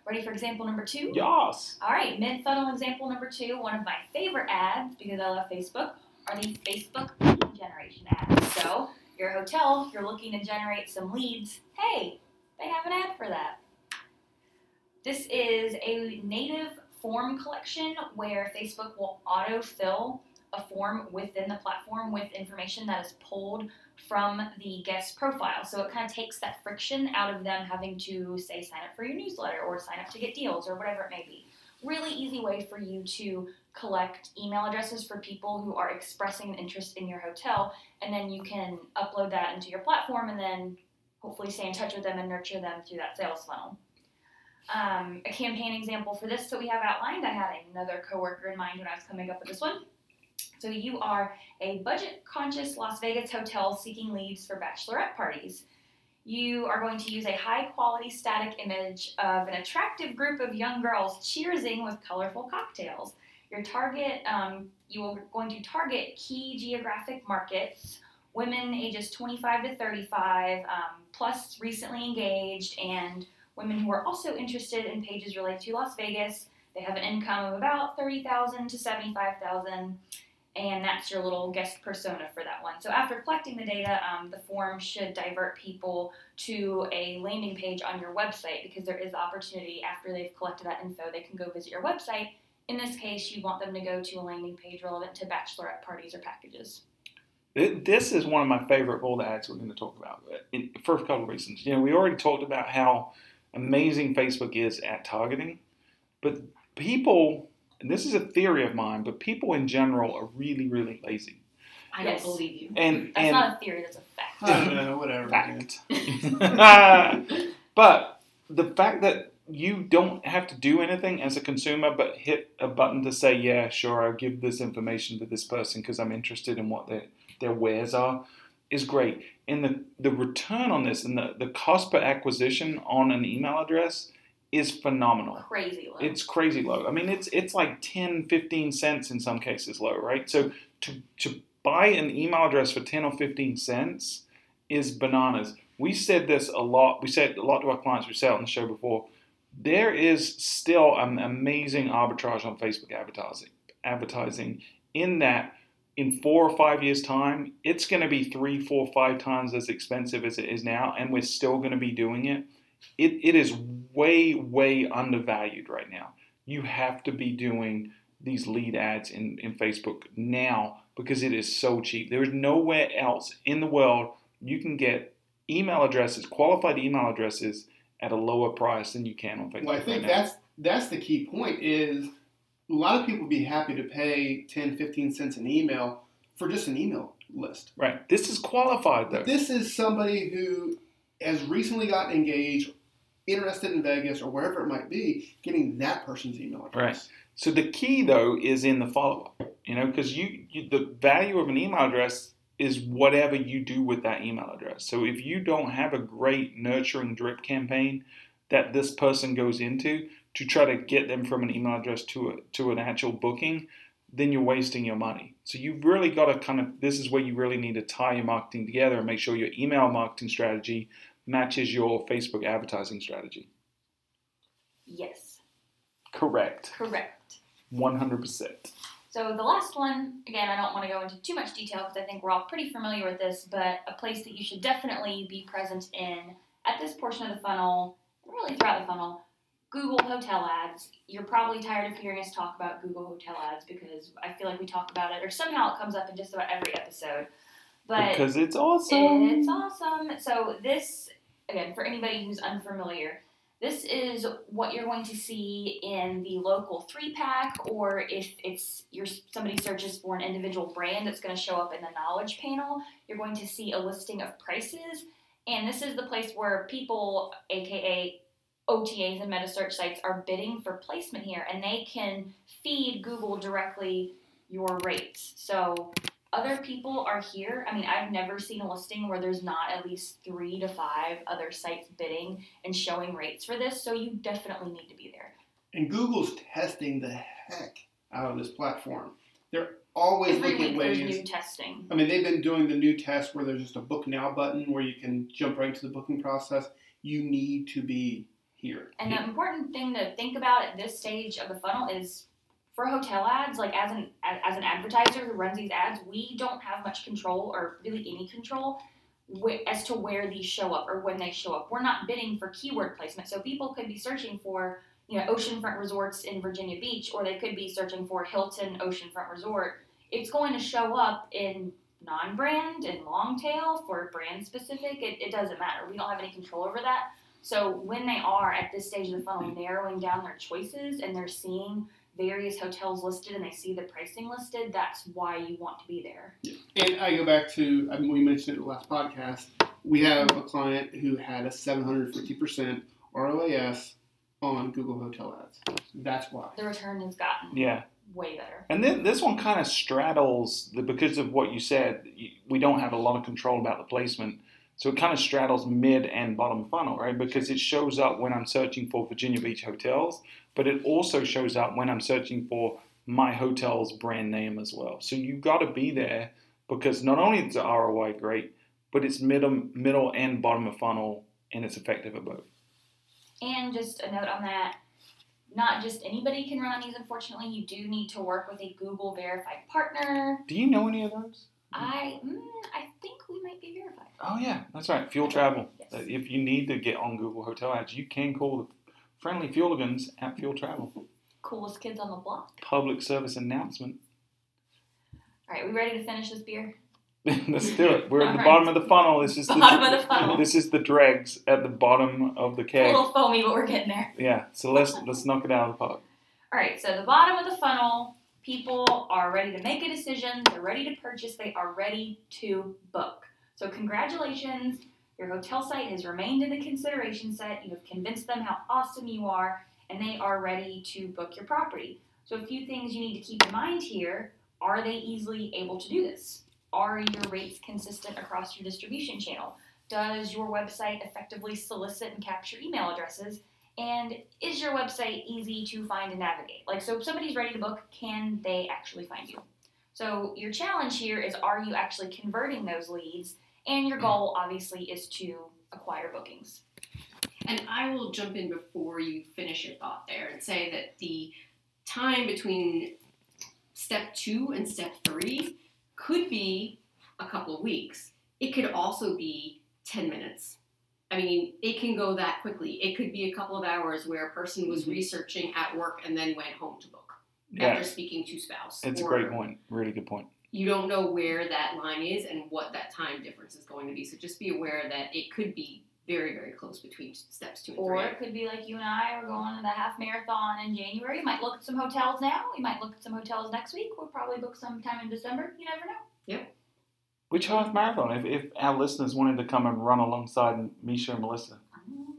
Ready for example number two? Yes. All right, mid-funnel example number two, one of my favorite ads, because I love Facebook, are these Facebook lead generation ads. So, your hotel, you're looking to generate some leads. Hey, they have an ad for that. This is a native form collection where Facebook will auto-fill a form within the platform with information that is pulled from the guest profile. So it kind of takes that friction out of them having to, say, sign up for your newsletter or sign up to get deals or whatever it may be. Really easy way for you to collect email addresses for people who are expressing an interest in your hotel, and then you can upload that into your platform and then hopefully stay in touch with them and nurture them through that sales funnel. Um, a campaign example for this that we have outlined, I had another coworker in mind when I was coming up with this one. So you are a budget-conscious Las Vegas hotel seeking leads for bachelorette parties. You are going to use a high-quality static image of an attractive group of young girls cheersing with colorful cocktails. Your target, um, you are going to target key geographic markets, women ages twenty-five to thirty-five, um, plus recently engaged, and women who are also interested in pages related to Las Vegas. They have an income of about thirty thousand dollars to seventy-five thousand dollars, and that's your little guest persona for that one. So after collecting the data, um, the form should divert people to a landing page on your website, because there is opportunity after they've collected that info, they can go visit your website. In this case, you want them to go to a landing page relevant to bachelorette parties or packages. This is one of my favorite bold ads we're going to talk about for a couple of reasons. You know, we already talked about how amazing Facebook is at targeting, but people, and this is a theory of mine, but people in general are really, really lazy. I don't yes. believe you. And, that's and, not a theory, that's a fact. I don't know, whatever. Fact. uh, but the fact that you don't have to do anything as a consumer but hit a button to say, yeah, sure, I'll give this information to this person because I'm interested in what their, their wares are, is great. And the, the return on this and the, the cost per acquisition on an email address is phenomenal. Crazy low. It's crazy low. I mean, it's it's like ten, fifteen cents in some cases low, right? So to to buy an email address for ten or fifteen cents is bananas. We said this a lot. We said a lot to our clients. We said it on the show before. There is still an amazing arbitrage on Facebook advertising. Advertising in that in four or five years' time, it's going to be three, four, five times as expensive as it is now, and we're still going to be doing it. It it is way, way undervalued right now. You have to be doing these lead ads in, in Facebook now because it is so cheap. There is nowhere else in the world you can get email addresses, qualified email addresses, at a lower price than you can on Facebook. Well, I think right that's now. that's the key point is a lot of people would be happy to pay ten, fifteen cents an email for just an email list. Right. This is qualified, though. This is somebody who has recently gotten engaged, interested in Vegas or wherever it might be, getting that person's email address. Right. So the key, though, is in the follow-up, you know, because you, you the value of an email address is whatever you do with that email address. So if you don't have a great nurturing drip campaign that this person goes into to try to get them from an email address to a, to an actual booking, then you're wasting your money. So you've really got to kind of, this is where you really need to tie your marketing together and make sure your email marketing strategy matches your Facebook advertising strategy. Yes. Correct. Correct. one hundred percent. So the last one, again, I don't want to go into too much detail because I think we're all pretty familiar with this, but a place that you should definitely be present in at this portion of the funnel, really throughout the funnel, Google Hotel Ads. You're probably tired of hearing us talk about Google Hotel Ads because I feel like we talk about it, or somehow it comes up in just about every episode. But because it's awesome. It's awesome. So this, again, for anybody who's unfamiliar, this is what you're going to see in the local three-pack, or if it's your somebody searches for an individual brand, it's going to show up in the knowledge panel. You're going to see a listing of prices, and this is the place where people, aka O T As and meta search sites, are bidding for placement here, and they can feed Google directly your rates. So other people are here. I mean, I've never seen a listing where there's not at least three to five other sites bidding and showing rates for this, so you definitely need to be there. And Google's testing the heck out of this platform. They're always Every looking at ways. There's new testing. I mean, they've been doing the new test where there's just a book now button where you can jump right into the booking process. You need to be here. And the important thing to think about at this stage of the funnel is, for hotel ads, like as an as an advertiser who runs these ads, we don't have much control or really any control wh- as to where these show up or when they show up. We're not bidding for keyword placement, so people could be searching for, you know, oceanfront resorts in Virginia Beach, or they could be searching for Hilton Oceanfront Resort. It's going to show up in non-brand, in long tail, for brand specific. It, it doesn't matter. We don't have any control over that. So when they are at this stage of the funnel narrowing down their choices and they're seeing various hotels listed and they see the pricing listed, that's why you want to be there. And I go back to, I mean, we mentioned it in the last podcast, we have a client who had a seven hundred fifty percent R O A S on Google Hotel Ads. That's why. The return has gotten yeah. way better. And then this one kind of straddles, the because of what you said, we don't have a lot of control about the placement. So it kind of straddles mid and bottom funnel, right? Because it shows up when I'm searching for Virginia Beach hotels, but it also shows up when I'm searching for my hotel's brand name as well. So you've got to be there because not only is the R O I great, but it's middle, middle and bottom of funnel, and it's effective at both. And just a note on that, not just anybody can run on these, unfortunately. You do need to work with a Google verified partner. Do you know any of those? I mm, I think we might be verified. Oh, yeah. That's right. Fuel Travel. Yes. If you need to get on Google Hotel Ads, you can call the friendly Fueligans at Fuel Travel. Coolest kids on the block. Public service announcement. All right. We ready to finish this beer? Let's do it. We're at the right. bottom of the funnel. This is the, the, the funnel. This is the dregs at the bottom of the keg. A little foamy, but we're getting there. Yeah. So let's let's knock it out of the park. All right. So the bottom of the funnel, people are ready to make a decision. They're ready to purchase. They are ready to book. So congratulations. Your hotel site has remained in the consideration set. You have convinced them how awesome you are, and they are ready to book your property. So a few things you need to keep in mind here. Are they easily able to do this? Are your rates consistent across your distribution channel? Does your website effectively solicit and capture email addresses? And is your website easy to find and navigate? Like, so if somebody's ready to book, can they actually find you? So your challenge here is, are you actually converting those leads? And your goal, obviously, is to acquire bookings. And I will jump in before you finish your thought there and say that the time between step two and step three could be a couple of weeks. It could also be ten minutes. I mean, it can go that quickly. It could be a couple of hours where a person was mm-hmm. researching at work and then went home to book yeah. after speaking to spouse. It's or a great point. Really good point. You don't know where that line is and what that time difference is going to be. So just be aware that it could be very, very close between steps two and or three. Or it could be like you and I are going to the half marathon in January. We might look at some hotels now. We might look at some hotels next week. We'll probably book sometime in December. You never know. Yep. Which half marathon? If, if our listeners wanted to come and run alongside Meisha and Melissa, um,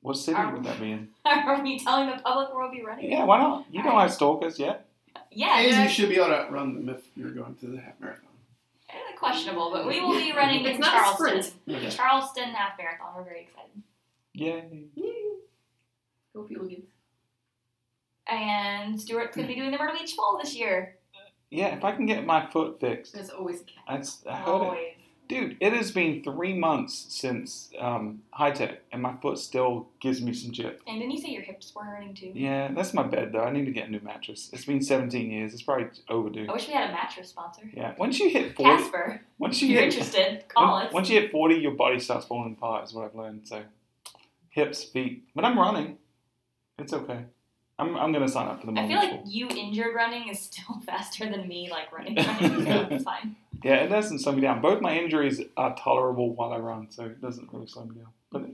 what city are, would that be in? Are we telling the public where we'll be running? Yeah, why not? You All don't right. have stalkers yet. Yeah. And you should be able to outrun them if you're going to the half marathon. Questionable, but we will be running in Charleston. Okay. Charleston half marathon. We're very excited. Yay! Go Fueligans! And Stuart could be doing the Myrtle Beach Bowl this year. Yeah, if I can get my foot fixed. There's always a catch. I, I heard always. It. Dude, it has been three months since um, high tech, and my foot still gives me some chip. And didn't you say your hips were hurting too? Yeah, that's my bed though. I need to get a new mattress. It's been seventeen years. It's probably overdue. I wish we had a mattress sponsor. Yeah, once you hit forty, Casper. Once you if you're hit, interested, call when, us. Once you hit forty, your body starts falling apart. Is what I've learned. So, hips, feet. But I'm running. It's okay. I'm I'm gonna sign up for the moment. I feel like you injured running is still faster than me like running. running so it's fine. Yeah, it doesn't slow me down. Both my injuries are tolerable while I run, so it doesn't really slow me down. But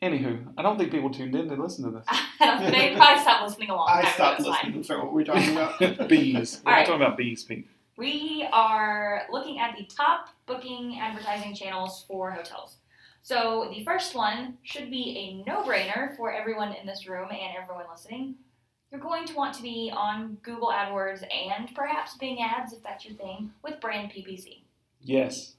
anywho, I don't think people tuned in to listen to this. They probably stopped listening along. I stopped listening. So what were we talking about? Bees. We're right. talking about bees, Pete. We are looking at the top booking advertising channels for hotels. So the first one should be a no-brainer for everyone in this room and everyone listening. You're going to want to be on Google AdWords and perhaps Bing Ads, if that's your thing, with brand P P C. Yes.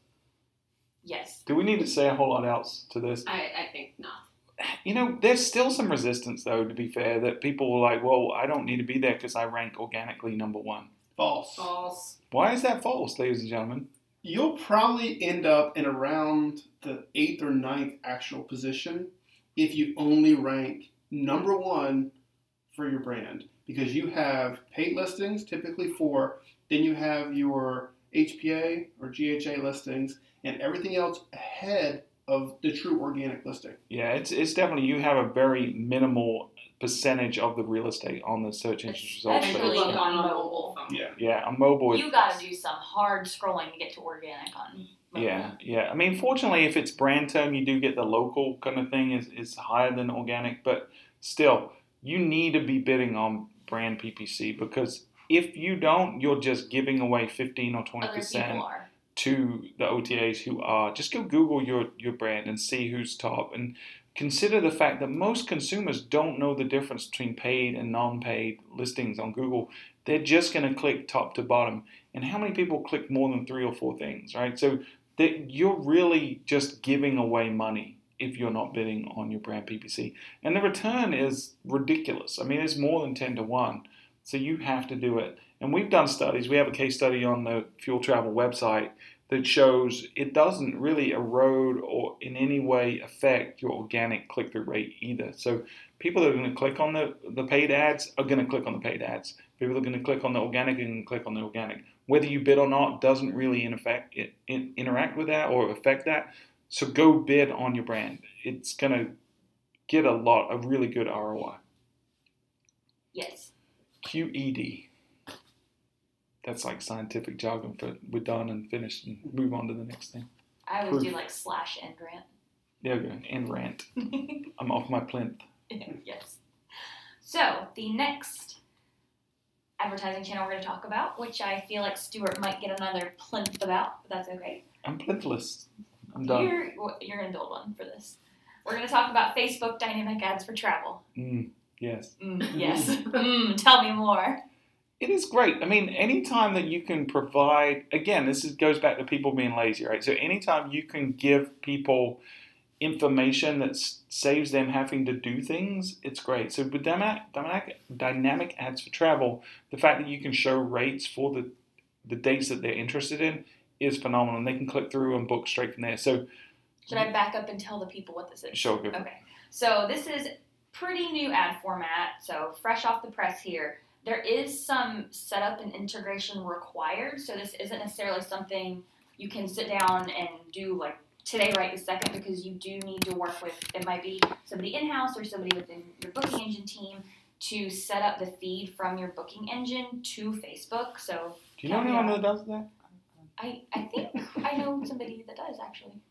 Yes. Do we need to say a whole lot else to this? I, I think not. You know, there's still some resistance, though, to be fair, that people are like, well, I don't need to be there because I rank organically number one. False. False. Why is that false, ladies and gentlemen? You'll probably end up in around the eighth or ninth actual position if you only rank number one for your brand, because you have paid listings, typically four, then you have your H P A or G H A listings, and everything else ahead of the true organic listing. Yeah, it's it's definitely, you have a very minimal percentage of the real estate on the search engine results. Especially on mobile. Yeah, yeah, on mobile. You got to do some hard scrolling to get to organic on mobile. Yeah, yeah. I mean, fortunately, if it's brand term, you do get the local kind of thing is is higher than organic, but still. You need to be bidding on brand P P C, because if you don't, you're just giving away fifteen or twenty percent to the O T As who are. Just go Google your, your brand and see who's top. And consider the fact that most consumers don't know the difference between paid and non-paid listings on Google. They're just going to click top to bottom. And how many people click more than three or four things, right? So that you're really just giving away money if you're not bidding on your brand P P C. And the return is ridiculous. I mean, it's more than ten to one. So you have to do it. And we've done studies. We have a case study on the Fuel Travel website that shows it doesn't really erode or in any way affect your organic click-through rate either. So people that are going to click on the, the paid ads are going to click on the paid ads. People that are going to click on the organic and click on the organic. Whether you bid or not doesn't really in effect, it, in, interact with that or affect that. So go bid on your brand. It's going to get a lot of really good R O I. Yes. Q E D. That's like scientific jargon for we're done and finished and move on to the next thing. I always Proof. do like slash end rant. There we go, end rant. I'm off my plinth. Yes. So the next advertising channel we're going to talk about, which I feel like Stuart might get another plinth about, but that's okay. I'm plinthless. I'm done. You're, you're going to build one for this. We're going to talk about Facebook dynamic ads for travel. Mm, yes. Mm, yes. mm, tell me more. It is great. I mean, anytime that you can provide, again, this is, goes back to people being lazy, right? So anytime you can give people information that s- saves them having to do things, it's great. So with dynamic, dynamic ads for travel, the fact that you can show rates for the, the dates that they're interested in is phenomenal. And they can click through and book straight from there. So should I back up and tell the people what this is? Sure. Go. Okay. So this is pretty new ad format. So fresh off the press here. There is some setup and integration required, so this isn't necessarily something you can sit down and do like today right this second, because you do need to work with, it might be somebody in-house or somebody within your booking engine team to set up the feed from your booking engine to Facebook. So do you know anyone that does that? I, I think I know somebody that does, actually.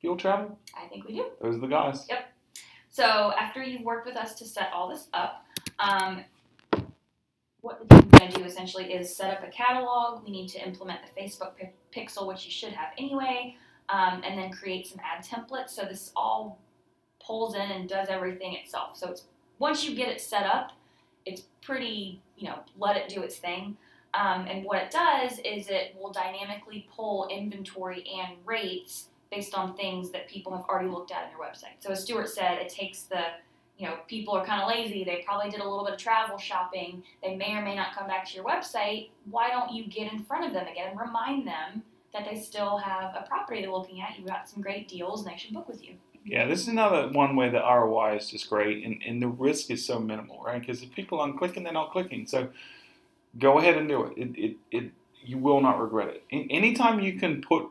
Fuel Travel? I think we do. Those are the guys. Yep. So after you've worked with us to set all this up, um, what we're going to do essentially is set up a catalog. We need to implement the Facebook p- pixel, which you should have anyway, um, and then create some ad templates. So this all pulls in and does everything itself. So it's once you get it set up, it's pretty, you know, let it do its thing. Um, and what it does is it will dynamically pull inventory and rates based on things that people have already looked at on your website. So as Stuart said, it takes the You know, people are kind of lazy. They probably did a little bit of travel shopping. They may or may not come back to your website. Why don't you get in front of them again and remind them that they still have a property they're looking at? You've got some great deals and they should book with you. Yeah, this is another one where the R O I is just great and, and the risk is so minimal, right? Because if people aren't clicking, they're not clicking. So go ahead and do it. It, it, it you will not regret it. And anytime you can put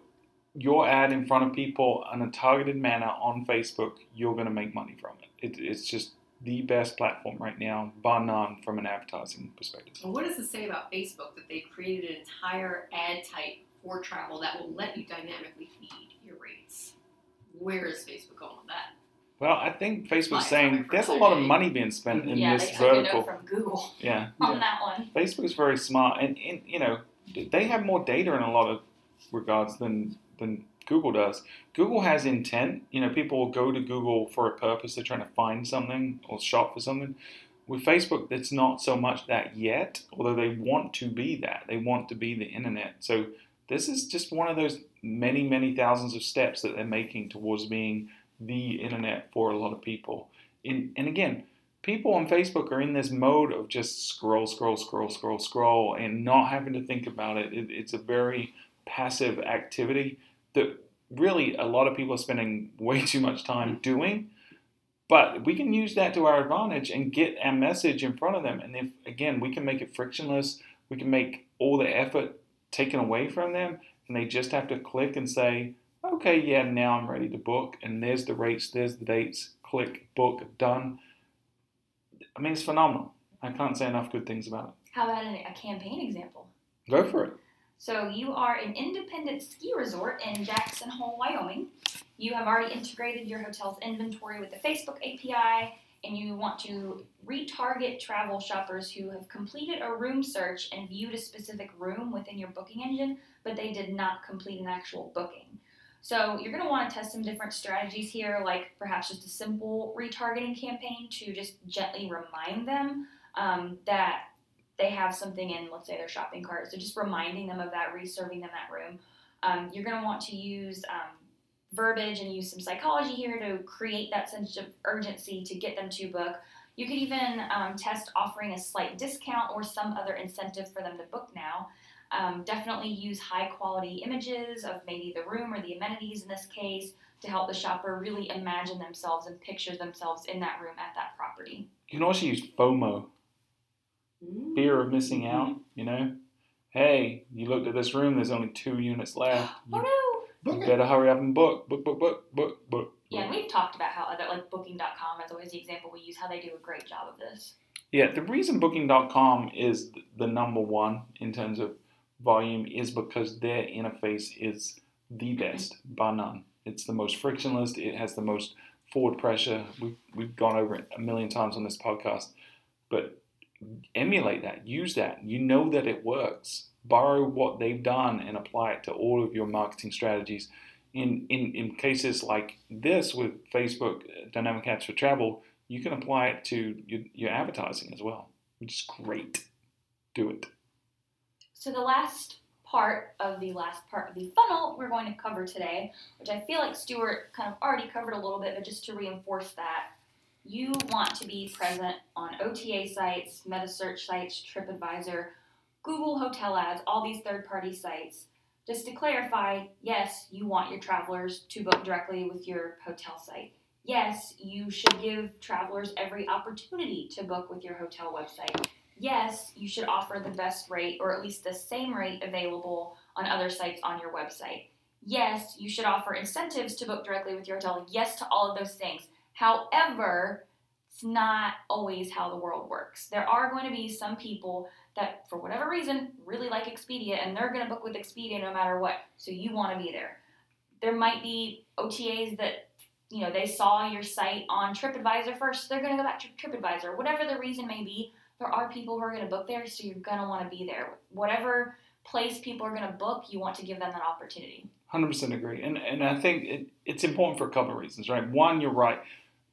your ad in front of people in a targeted manner on Facebook, you're going to make money from it. it. It's just the best platform right now, bar none, from an advertising perspective. Well, what does it say about Facebook that they've created an entire ad type for travel that will let you dynamically feed your rates? Where is Facebook going with that? Well, I think Facebook's saying there's a lot of money being spent in yeah, this vertical. Yeah, they took a note from Google yeah, on yeah. that one. Facebook's very smart, and, and you know they have more data in a lot of regards than. than Google does. Google has intent. You know, people will go to Google for a purpose. They're trying to find something or shop for something. With Facebook, it's not so much that yet, although they want to be that. They want to be the internet. So this is just one of those many, many thousands of steps that they're making towards being the internet for a lot of people. And, and again, people on Facebook are in this mode of just scroll, scroll, scroll, scroll, scroll, and not having to think about it. it it's a very passive activity that really a lot of people are spending way too much time doing, but we can use that to our advantage and get our message in front of them. And if, again, we can make it frictionless, we can make all the effort taken away from them, and they just have to click and say, okay, yeah, now I'm ready to book, and there's the rates, there's the dates, click, book, done. I mean, it's phenomenal. I can't say enough good things about it. How about a campaign example? Go for it. So you are an independent ski resort in Jackson Hole, Wyoming. You have already integrated your hotel's inventory with the Facebook A P I, and you want to retarget travel shoppers who have completed a room search and viewed a specific room within your booking engine, but they did not complete an actual booking. So you're going to want to test some different strategies here, like perhaps just a simple retargeting campaign to just gently remind them um, that they have something in, let's say, their shopping cart. So just reminding them of that, reserving them that room. Um, you're going to want to use um, verbiage and use some psychology here to create that sense of urgency to get them to book. You could even um, test offering a slight discount or some other incentive for them to book now. Um, definitely use high quality images of maybe the room or the amenities in this case to help the shopper really imagine themselves and picture themselves in that room at that property. You can also use FOMO, Ooh. fear of missing out, you know? Hey, you looked at this room, there's only two units left. You, oh no! You better hurry up and book, book, book, book, book, book. Yeah, and we've talked about how other, like Booking dot com is always the example we use, how they do a great job of this. Yeah, the reason Booking dot com is the number one in terms of volume is because their interface is the best, by none. It's the most frictionless. It has the most forward pressure. We've, we've gone over it a million times on this podcast. But emulate that. Use that. You know that it works. Borrow what they've done and apply it to all of your marketing strategies. In, in, in cases like this with Facebook Dynamic Ads for Travel, you can apply it to your, your advertising as well, which is great. Do it. So the last part of the last part of the funnel we're going to cover today, which I feel like Stuart kind of already covered a little bit, but just to reinforce that, you want to be present on O T A sites, meta search sites, TripAdvisor, Google Hotel Ads, all these third-party sites. Just to clarify, yes, you want your travelers to book directly with your hotel site. Yes, you should give travelers every opportunity to book with your hotel website. Yes, you should offer the best rate or at least the same rate available on other sites on your website. Yes, you should offer incentives to book directly with your hotel. Yes to all of those things. However, it's not always how the world works. There are going to be some people that, for whatever reason, really like Expedia, and they're going to book with Expedia no matter what, so you want to be there. There might be O T As that, you know, they saw your site on TripAdvisor first, so they're going to go back to TripAdvisor. Whatever the reason may be, there are people who are going to book there, so you're going to want to be there. Whatever place people are going to book, you want to give them that opportunity. one hundred percent agree. And and I think it, it's important for a couple of reasons, right? One, you're right.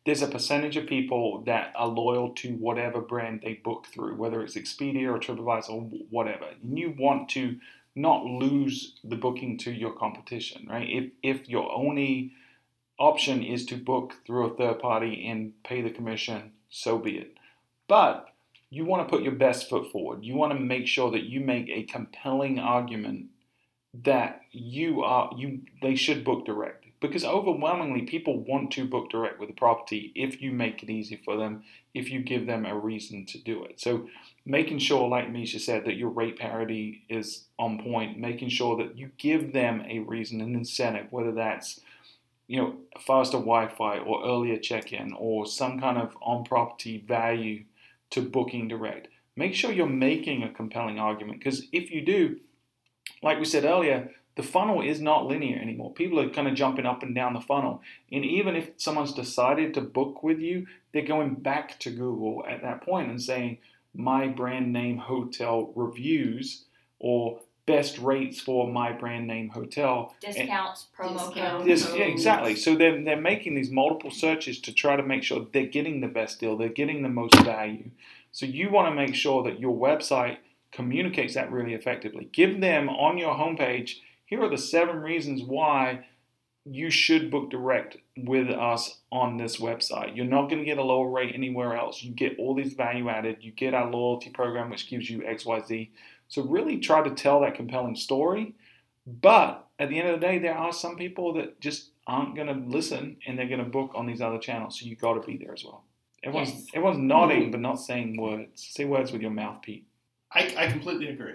There's a percentage of people that are loyal to whatever brand they book through, whether it's Expedia or TripAdvisor or whatever. And you want to not lose the booking to your competition, right? If if your only option is to book through a third party and pay the commission, so be it. But you want to put your best foot forward. You want to make sure that you make a compelling argument that you are you they should book direct. Because overwhelmingly, people want to book direct with a property if you make it easy for them, if you give them a reason to do it. So making sure, like Meisha said, that your rate parity is on point, making sure that you give them a reason, an incentive, whether that's, you know, faster Wi-Fi or earlier check-in or some kind of on-property value to booking direct. Make sure you're making a compelling argument, because if you do, like we said earlier, the funnel is not linear anymore. People are kind of jumping up and down the funnel. And even if someone's decided to book with you, they're going back to Google at that point and saying, my brand name hotel reviews or best rates for my brand name hotel. Discounts, and, promo codes. Yeah, exactly. So they're, they're making these multiple searches to try to make sure they're getting the best deal. They're getting the most value. So you want to make sure that your website communicates that really effectively. Give them on your homepage, here are the seven reasons why you should book direct with us on this website. You're not going to get a lower rate anywhere else. You get all these value added. You get our loyalty program, which gives you X Y Z. So really try to tell that compelling story. But at the end of the day, there are some people that just aren't going to listen, and they're going to book on these other channels. So you got to be there as well. Everyone's, yes. everyone's nodding but not saying words. Say words with your mouth, Pete. I, I completely agree.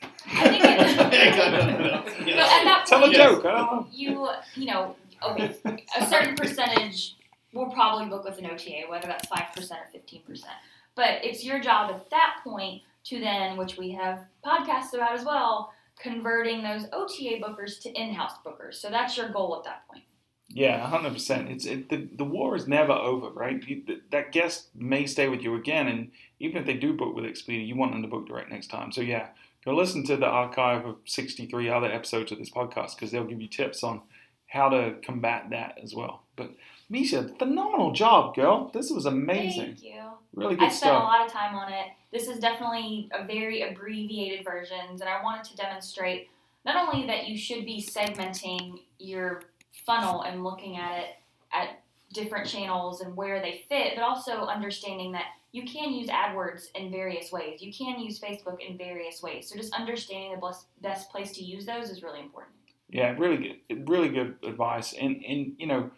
I think it, yeah. Tell a joke. Huh? You, you know, okay, a certain percentage will probably book with an O T A, whether that's five percent or fifteen percent. But it's your job at that point to then, which we have podcasts about as well, converting those O T A bookers to in-house bookers. So that's your goal at that point. Yeah, one hundred percent. It's it, the, the war is never over, right? You, the, that guest may stay with you again, and even if they do book with Expedia, you want them to book direct next time. So yeah, go listen to the archive of sixty-three other episodes of this podcast, because they'll give you tips on how to combat that as well. But Meisha, phenomenal job, girl. This was amazing. Thank you. Really good stuff. I spent stuff. a lot of time on it. This is definitely a very abbreviated version, and I wanted to demonstrate not only that you should be segmenting your funnel and looking at it at different channels and where they fit, but also understanding that you can use AdWords in various ways. You can use Facebook in various ways. So just understanding the best place to use those is really important. Yeah, really good, really good advice. And, and you know,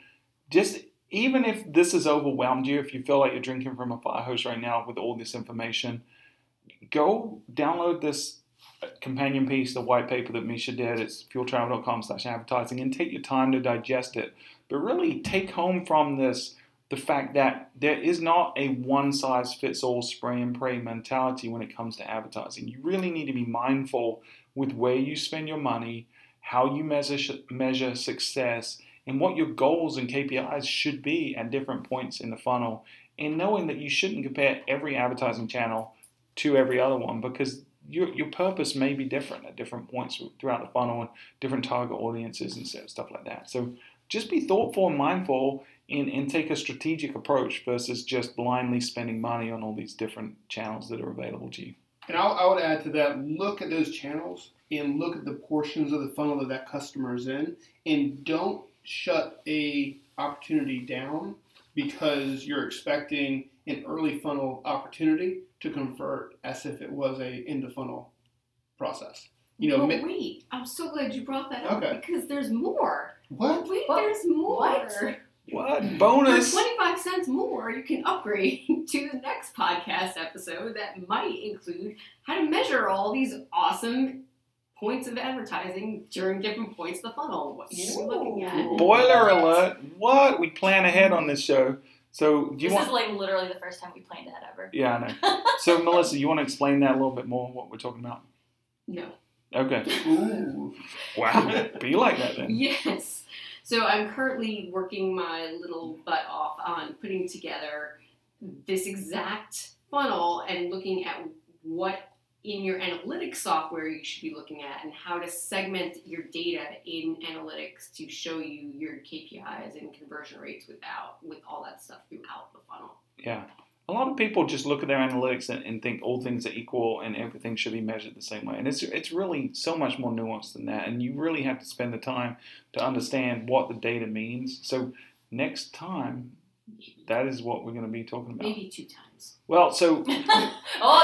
just even if this has overwhelmed you, if you feel like you're drinking from a fire hose right now with all this information, go download this companion piece, the white paper that Meisha did. It's fuel travel dot com slash advertising, and take your time to digest it. But really take home from this the fact that there is not a one-size-fits-all spray and pray mentality when it comes to advertising. You really need to be mindful with where you spend your money, how you measure measure success, and what your goals and K P Is should be at different points in the funnel, and knowing that you shouldn't compare every advertising channel to every other one, because your your purpose may be different at different points throughout the funnel and different target audiences and stuff like that. So just be thoughtful and mindful and, and take a strategic approach versus just blindly spending money on all these different channels that are available to you. And I'll, I would add to that, look at those channels and look at the portions of the funnel that that customer is in, and don't shut a opportunity down because you're expecting an early funnel opportunity to convert as if it was a end of funnel process. You know, wait, wait, I'm so glad you brought that up, okay, because there's more. What? Wait, what? There's more. What? What? Bonus. For twenty-five cents more, you can upgrade to the next podcast episode that might include how to measure all these awesome points of advertising during different points of the funnel. What you're so looking at. Boiler alert. What? We plan ahead on this show. So, do you this want... is like literally the first time we planned that ever. Yeah, I know. So, Melissa, you want to explain that a little bit more, what we're talking about? No. Okay. Ooh. Wow. Be like that then. Yes. So, I'm currently working my little butt off on putting together this exact funnel and looking at what in your analytics software you should be looking at and how to segment your data in analytics to show you your K P Is and conversion rates without with all that stuff throughout the funnel. Yeah. A lot of people just look at their analytics and, and think all things are equal and everything should be measured the same way. And it's it's really so much more nuanced than that. And you really have to spend the time to understand what the data means. So next time, that is what we're going to be talking about. Maybe two times. Well, so... oh,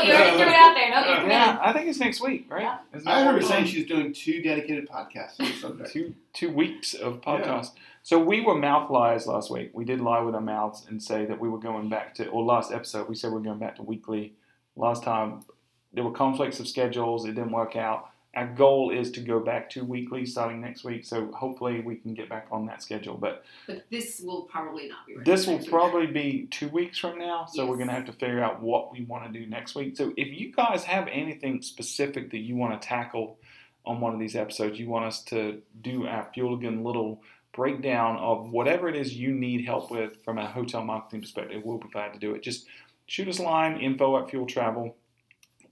you already threw it out there. No, okay. Yeah, I think it's next week, right? Yeah. I heard her saying she's doing two dedicated podcasts on the subject. two, two weeks of podcasts. Yeah. So we were mouth liars last week. We did lie with our mouths and say that we were going back to... Or last episode, we said we were going back to weekly. Last time, there were conflicts of schedules. It didn't work out. Our goal is to go back to weekly starting next week, so hopefully we can get back on that schedule. But but this will probably not be right. This will probably be two weeks from now, so yes. We're going to have to figure out what we want to do next week. So if you guys have anything specific that you want to tackle on one of these episodes, you want us to do our Fueligan little breakdown of whatever it is you need help with from a hotel marketing perspective, we'll be glad to do it. Just shoot us a line, info at Fuel Travel.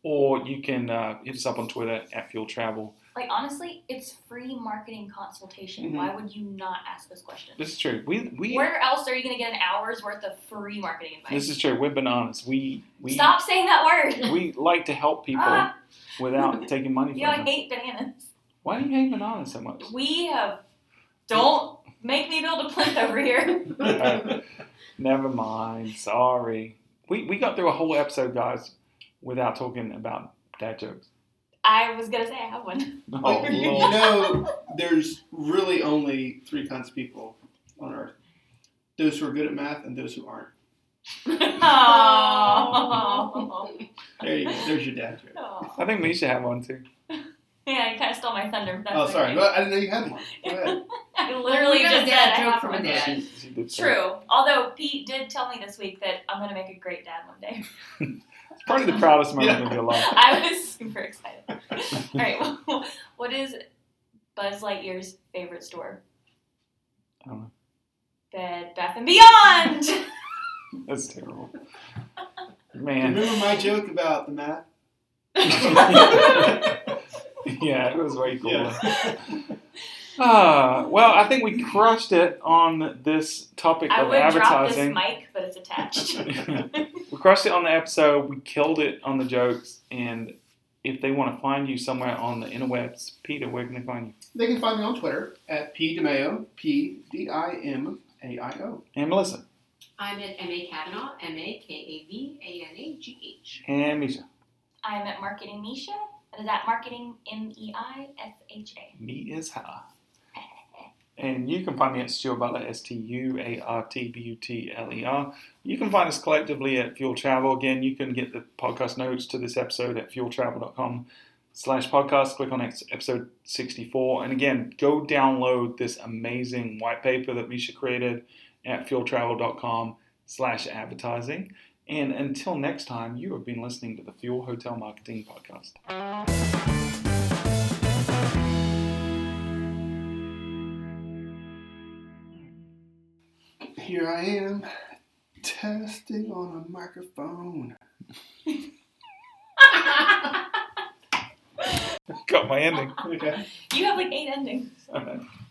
Or you can uh, hit us up on Twitter at Fuel Travel. Like, honestly, it's free marketing consultation. Mm-hmm. Why would you not ask those questions? This is true. We, we Where else are you going to get an hour's worth of free marketing advice? This is true. We've been honest. We, we Stop saying that word. We like to help people ah. without taking money from them. You know, I hate bananas. Why do you hate bananas so much? We have... Don't make me build a plinth over here. uh, never mind. Sorry. We, we got through a whole episode, guys, without talking about dad jokes. I was going to say I have one. Oh, you know, there's really only three kinds of people on earth. Those who are good at math and those who aren't. Oh. There you go. There's your dad joke. Oh. I think Meisha had one too. Yeah, you kind of stole my thunder. That's oh, sorry. Well, I didn't know you had one. Go ahead. I literally well, just dad joke from a dad. She, she True. Although Pete did tell me this week that I'm going to make a great dad one day. It's probably the proudest moment yeah. of your life. I was super excited. All right. Well, what is Buzz Lightyear's favorite store? I don't know. Bed, Bath and Beyond! That's terrible. Man. Remember my joke about the math? Yeah, it was way cool. Yeah. Uh, well, I think we crushed it on this topic I of advertising. I would drop this mic, but it's attached. We crushed it on the episode. We killed it on the jokes. And if they want to find you somewhere on the interwebs, Peter, where can they find you? They can find me on Twitter at P DeMaio, P D I M A I O. And Melissa. I'm at M A Kavanaugh, M A K A V A N A G H. And Meisha. I'm at Marketing Meisha. That is at Marketing M E I S H A. Me is her. And you can find me at Stuart Butler, S T U A R T B U T L E R. You can find us collectively at Fuel Travel. Again, you can get the podcast notes to this episode at fueltravel.com slash podcast. Click on episode sixty-four. And again, go download this amazing white paper that Meisha created at fueltravel.com slash advertising. And until next time, you have been listening to the Fuel Hotel Marketing Podcast. Here I am, testing on a microphone. Got my ending. Okay. You have like eight endings. Okay.